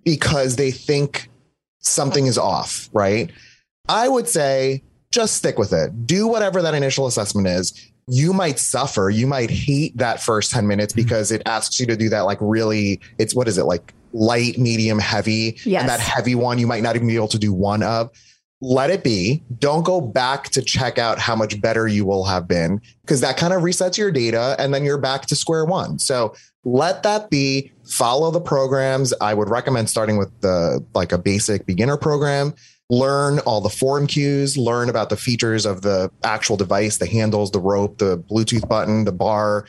because they think something is off, right? I would say just stick with it. Do whatever that initial assessment is. You might suffer. You might hate that first 10 minutes because it asks you to do that. Like really, it's what is it like? Light, medium, heavy. Yes. And that heavy one, you might not even be able to do one of. Let it be. Don't go back to check out how much better you will have been because that kind of resets your data and then you're back to square one. So let that be. Follow the programs. I would recommend starting with the like a basic beginner program. Learn all the forum cues, learn about the features of the actual device, the handles, the rope, the Bluetooth button, the bar.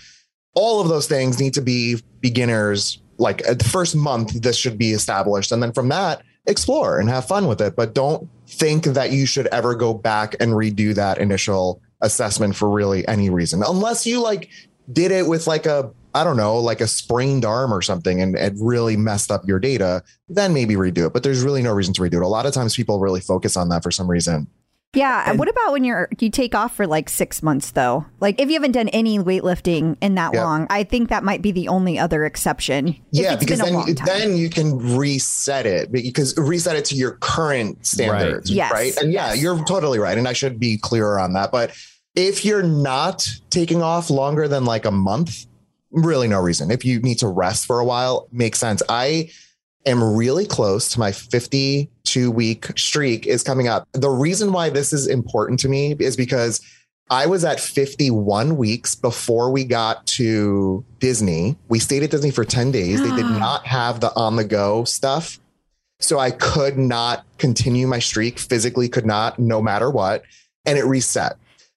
All of those things need to be beginners. Like the first month, this should be established. And then from that, explore and have fun with it. But don't think that you should ever go back and redo that initial assessment for really any reason, unless you like did it with like a, I don't know, like a sprained arm or something and it really messed up your data, then maybe redo it. But there's really no reason to redo it. A lot of times people really focus on that for some reason. Yeah. And what about when you take off for like 6 months, though? Like if you haven't done any weightlifting in that long, I think that might be the only other exception. Yeah, because then you can reset it to your current standards. Right. Yes. Right. And you're totally right. And I should be clearer on that. But if you're not taking off longer than like a month, really no reason. If you need to rest for a while, makes sense. I am really close to my 52-week streak is coming up. The reason why this is important to me is because I was at 51 weeks before we got to Disney. We stayed at Disney for 10 days. They did not have the on-the-go stuff. So I could not continue my streak, physically could not, no matter what. And it reset.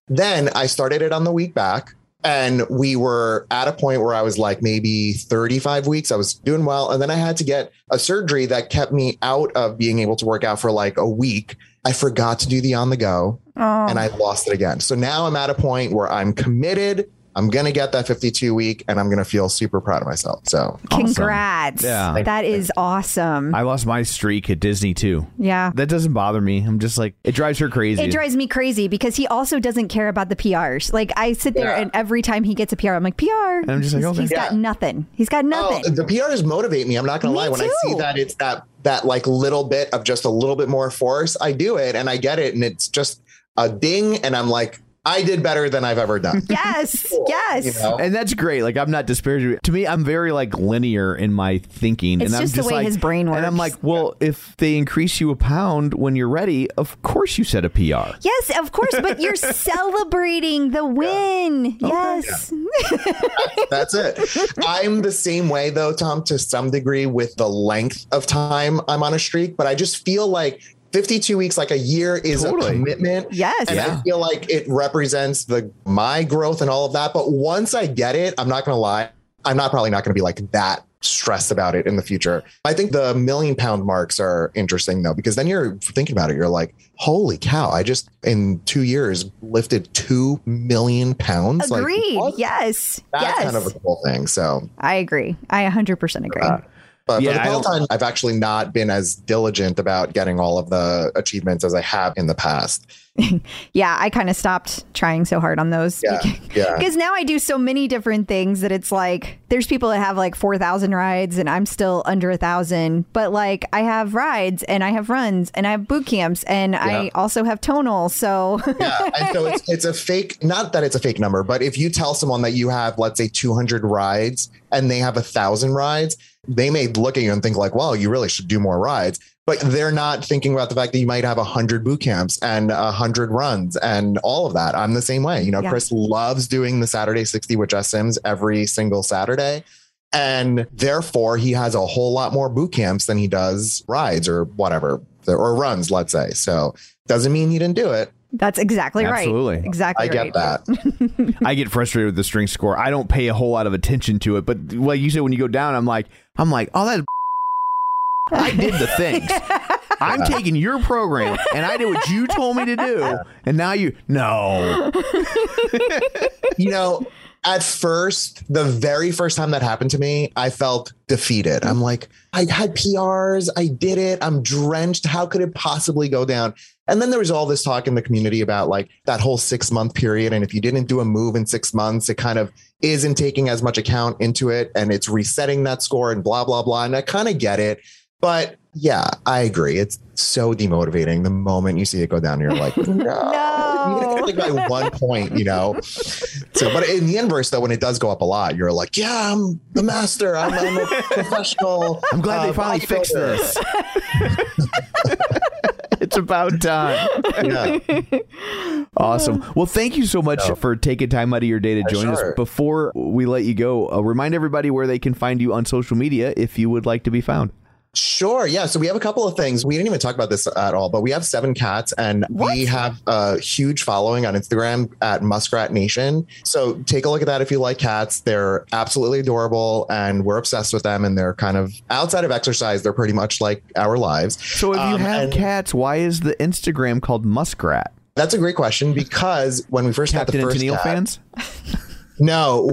Then I started it on the week back. And we were at a point where I was like maybe 35 weeks. I was doing well. And then I had to get a surgery that kept me out of being able to work out for like a week. I forgot to do the on the go and I lost it again. So now I'm at a point where I'm committed. I'm going to get that 52 week and I'm going to feel super proud of myself. So congrats. Awesome. Yeah. That is awesome. I lost my streak at Disney too. Yeah. That doesn't bother me. I'm just like, it drives her crazy. It drives me crazy because he also doesn't care about the PRs. Like I sit there and every time he gets a PR, I'm like, PR. And I'm just like, okay. He's got nothing. He's got nothing. Oh, the PRs motivate me. I'm not going to lie. When I see that, it's that like little bit of just a little bit more force. I do it and I get it. And it's just a ding. And I'm like, I did better than I've ever done. Yes. Cool. Yes. You know? And that's great. Like, I'm not disparaging. To me, I'm very like linear in my thinking. It's and just I'm just the way like, his brain works. And I'm like, well, if they increase you a pound when you're ready, of course you set a PR. Yes, of course. But you're celebrating the win. Yeah. Yes. Okay. Yeah. That's it. I'm the same way though, Tom, to some degree with the length of time I'm on a streak, but I just feel like 52 weeks, like a year is a commitment. Yes. And I feel like it represents my growth and all of that. But once I get it, I'm not going to lie. I'm probably not going to be like that stressed about it in the future. I think the 1,000,000 pound marks are interesting though, because then you're thinking about it. You're like, holy cow. I just in 2 years lifted 2,000,000 pounds. Agreed. Like, yes. That's kind of a cool thing. So I agree. I 100% agree. But for the Peloton, I've actually not been as diligent about getting all of the achievements as I have in the past. Yeah, I kind of stopped trying so hard on those. Because now I do so many different things that it's like there's people that have like 4,000 rides and I'm still under 1,000. But like I have rides and I have runs and I have boot camps and I also have Tonal. So and so it's a fake. Not that it's a fake number, but if you tell someone that you have, let's say, 200 rides and they have 1,000 rides. They may look at you and think like, well, you really should do more rides, but they're not thinking about the fact that you might have 100 boot camps and 100 runs and all of that. I'm the same way. You know, Chris loves doing the Saturday 60 with Jess Sims every single Saturday. And therefore he has a whole lot more boot camps than he does rides or whatever, or runs, let's say. So doesn't mean he didn't do it. That's exactly right. Absolutely. Exactly right. I get that. I get frustrated with the string score. I don't pay a whole lot of attention to it. But like you said, when you go down, I'm like, oh, that's I did the things. I'm taking your program and I did what you told me to do. And now no. You know, at first, the very first time that happened to me, I felt defeated. I'm like, I had PRs. I did it. I'm drenched. How could it possibly go down? And then there was all this talk in the community about like that whole 6-month period. And if you didn't do a move in 6 months, it kind of isn't taking as much account into it. And it's resetting that score and blah, blah, blah. And I kind of get it. But yeah, I agree. It's so demotivating. The moment you see it go down, you're like, no. Like by 1 point, you know? So, but in the inverse though, when it does go up a lot, you're like, yeah, I'm the master. I'm a professional. I'm glad they finally fixed this. It's about time. Awesome. Well, thank you so much for taking time out of your day to join us. Before we let you go, remind everybody where they can find you on social media if you would like to be found. Sure. Yeah. So we have a couple of things. We didn't even talk about this at all, but we have 7 cats and we have a huge following on Instagram at Muskrat Nation. So take a look at that if you like cats. They're absolutely adorable and we're obsessed with them. And they're kind of outside of exercise. They're pretty much like our lives. So if you have cats, why is the Instagram called Muskrat? That's a great question because when we first got the first cat, fans? No,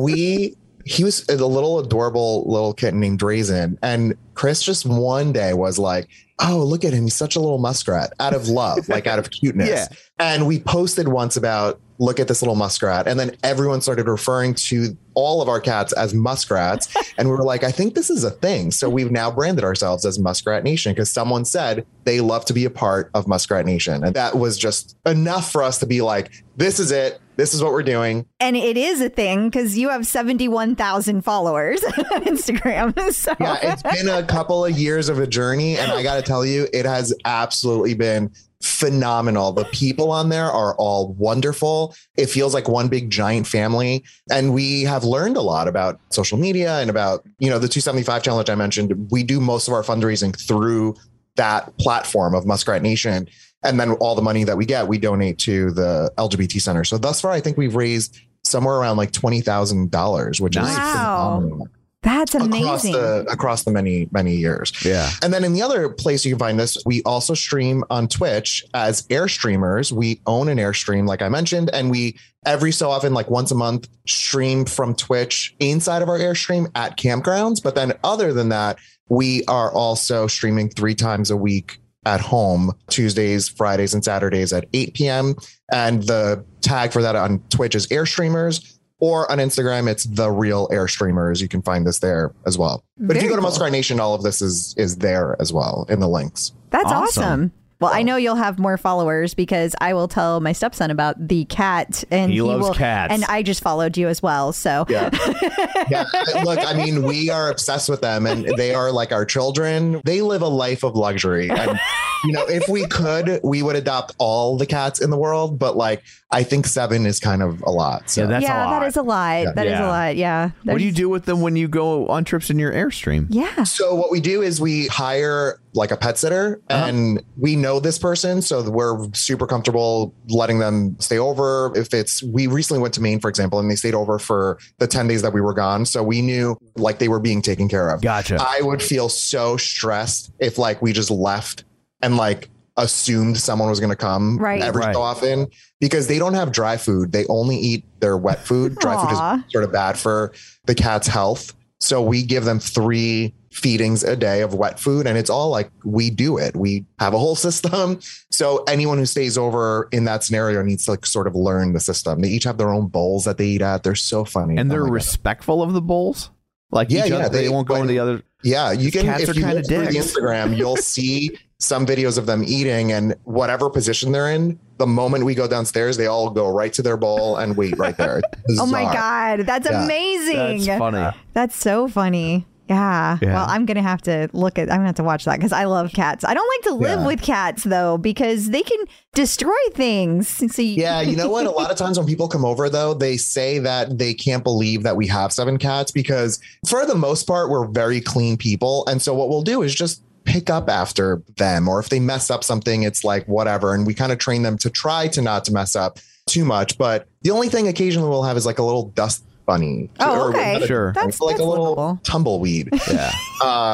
he was a little adorable little kitten named Drazen. And Chris just one day was like, oh, look at him. He's such a little muskrat out of love, like out of cuteness. And we posted once about, look at this little muskrat. And then everyone started referring to all of our cats as muskrats. And we were like, I think this is a thing. So we've now branded ourselves as Muskrat Nation because someone said they love to be a part of Muskrat Nation. And that was just enough for us to be like, this is it. This is what we're doing. And it is a thing because you have 71,000 followers on Instagram. So. Yeah, it's been a couple of years of a journey. And I got to tell you, it has absolutely been phenomenal. The people on there are all wonderful. It feels like one big giant family. And we have learned a lot about social media and about, you know, the 275 challenge I mentioned. We do most of our fundraising through that platform of Muskrat Nation. And then all the money that we get, we donate to the LGBT Center. So thus far, I think we've raised somewhere around like $20,000, which is phenomenal. That's amazing. Across the many years. Yeah. And then in the other place you can find this, we also stream on Twitch as Airstreamers. We own an Airstream, like I mentioned, and we every so often, like once a month, stream from Twitch inside of our Airstream at campgrounds. But then other than that, we are also streaming 3 times a week at home, Tuesdays, Fridays, and Saturdays at 8 p.m. And the tag for that on Twitch is Airstreamers. Or on Instagram, it's The Real Airstreamers. You can find us there as well. But if you go to Muskrat Nation, all of this is there as well in the links. That's awesome. Well, I know you'll have more followers because I will tell my stepson about the cat. And he loves cats. And I just followed you as well. So yeah. Look, I mean, we are obsessed with them and they are like our children. They live a life of luxury. And, you know, if we could, we would adopt all the cats in the world. But like, I think 7 is kind of a lot. So. Yeah, that is a lot. Yeah. Yeah. What do you do with them when you go on trips in your Airstream? Yeah. So what we do is we hire like a pet sitter and we know this person. So we're super comfortable letting them stay over. We recently went to Maine, for example, and they stayed over for the 10 days that we were gone. So we knew like they were being taken care of. Gotcha. I would feel so stressed if like we just left and like assumed someone was going to come every so often because they don't have dry food. They only eat their wet food. Dry food is sort of bad for the cat's health. So we give them 3 feedings a day of wet food. And it's all like, we do it. We have a whole system. So anyone who stays over in that scenario needs to like sort of learn the system. They each have their own bowls that they eat at. They're so funny. And they're respectful of the bowls. Like, each other, they won't go into the other. Yeah. You can, if you look through the Instagram, you'll see some videos of them eating and whatever position they're in, the moment we go downstairs, they all go right to their bowl and wait right there. Oh my God. That's amazing. That's funny. That's so funny. Yeah. Well, I'm going to have to I'm going to have to watch that because I love cats. I don't like to live with cats, though, because they can destroy things. So you know what? A lot of times when people come over, though, they say that they can't believe that we have 7 cats because for the most part, we're very clean people. And so what we'll do is just pick up after them, or if they mess up something, it's like whatever. And we kind of train them to try to not to mess up too much. But the only thing occasionally we'll have is like a little dust bunny. Oh, okay. Sure. That's like a little tumbleweed. Yeah.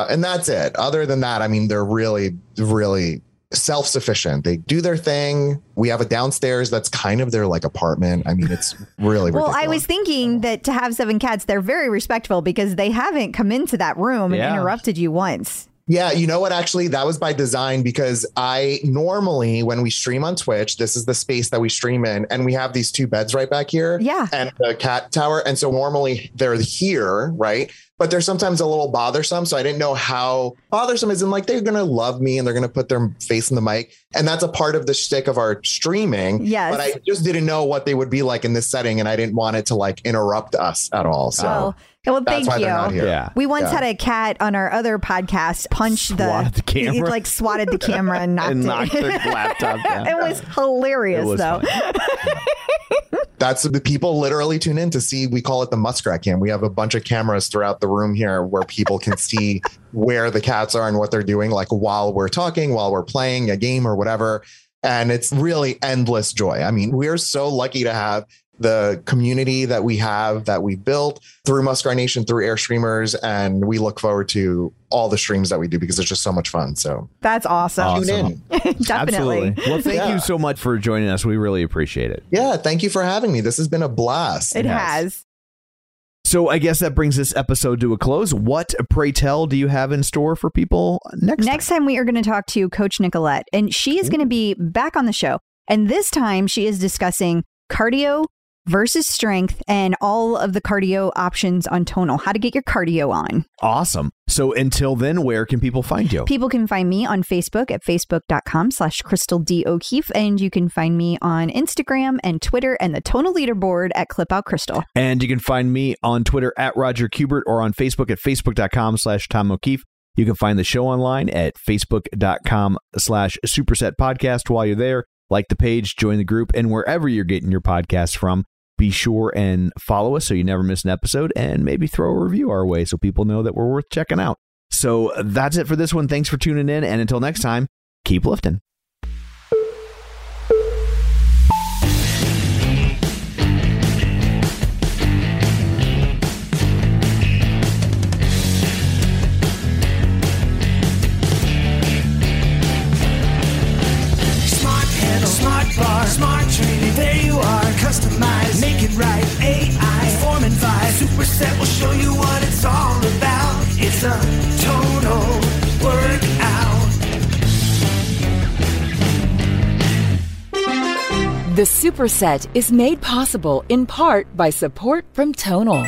And that's it. Other than that, I mean, they're really, really self-sufficient. They do their thing. We have a downstairs that's kind of their like apartment. I mean, it's really ridiculous. I was thinking that to have 7 cats, they're very respectful because they haven't come into that room and interrupted you once. Yeah, you know what? Actually, that was by design because I normally, when we stream on Twitch, this is the space that we stream in, and we have these 2 beds right back here, and the cat tower. And so normally they're here, right? But they're sometimes a little bothersome. So I didn't know how bothersome is in like, they're going to love me and they're going to put their face in the mic. And that's a part of the shtick of our streaming. Yes. But I just didn't know what they would be like in this setting. And I didn't want it to like interrupt us at all. So well, thank you. Yeah. We once had a cat on our other podcast swatted the camera and knocked the laptop down. It was hilarious, though. That's the people literally tune in to see. We call it the Muskrat Cam. We have a bunch of cameras throughout the room here where people can see where the cats are and what they're doing, like while we're talking, while we're playing a game or whatever. And it's really endless joy. I mean, we're so lucky to have the community that we have, that we built through Muskrat Nation, through Airstreamers. And we look forward to all the streams that we do because it's just so much fun. So that's awesome. Tune in. Definitely. Absolutely. Well, thank you so much for joining us. We really appreciate it. Yeah. Thank you for having me. This has been a blast. It has. So I guess that brings this episode to a close. What, pray tell, do you have in store for people next time? We are going to talk to Coach Nicolette, and she is going to be back on the show. And this time she is discussing cardio versus strength and all of the cardio options on Tonal, how to get your cardio on. Awesome. So until then, where can people find you? People can find me on Facebook at facebook.com/Crystal D O'Keefe. And you can find me on Instagram and Twitter and the Tonal leaderboard at Clip Out Crystal. And you can find me on Twitter at Roger Kubert or on Facebook at facebook.com/Tom O'Keefe. You can find the show online at facebook.com/Superset Podcast. While you're there, like the page, join the group, and wherever you're getting your podcast from, be sure and follow us so you never miss an episode, and maybe throw a review our way so people know that we're worth checking out. So that's it for this one. Thanks for tuning in. And until next time, keep lifting. It's a Tonal Workout. The Superset is made possible in part by support from Tonal.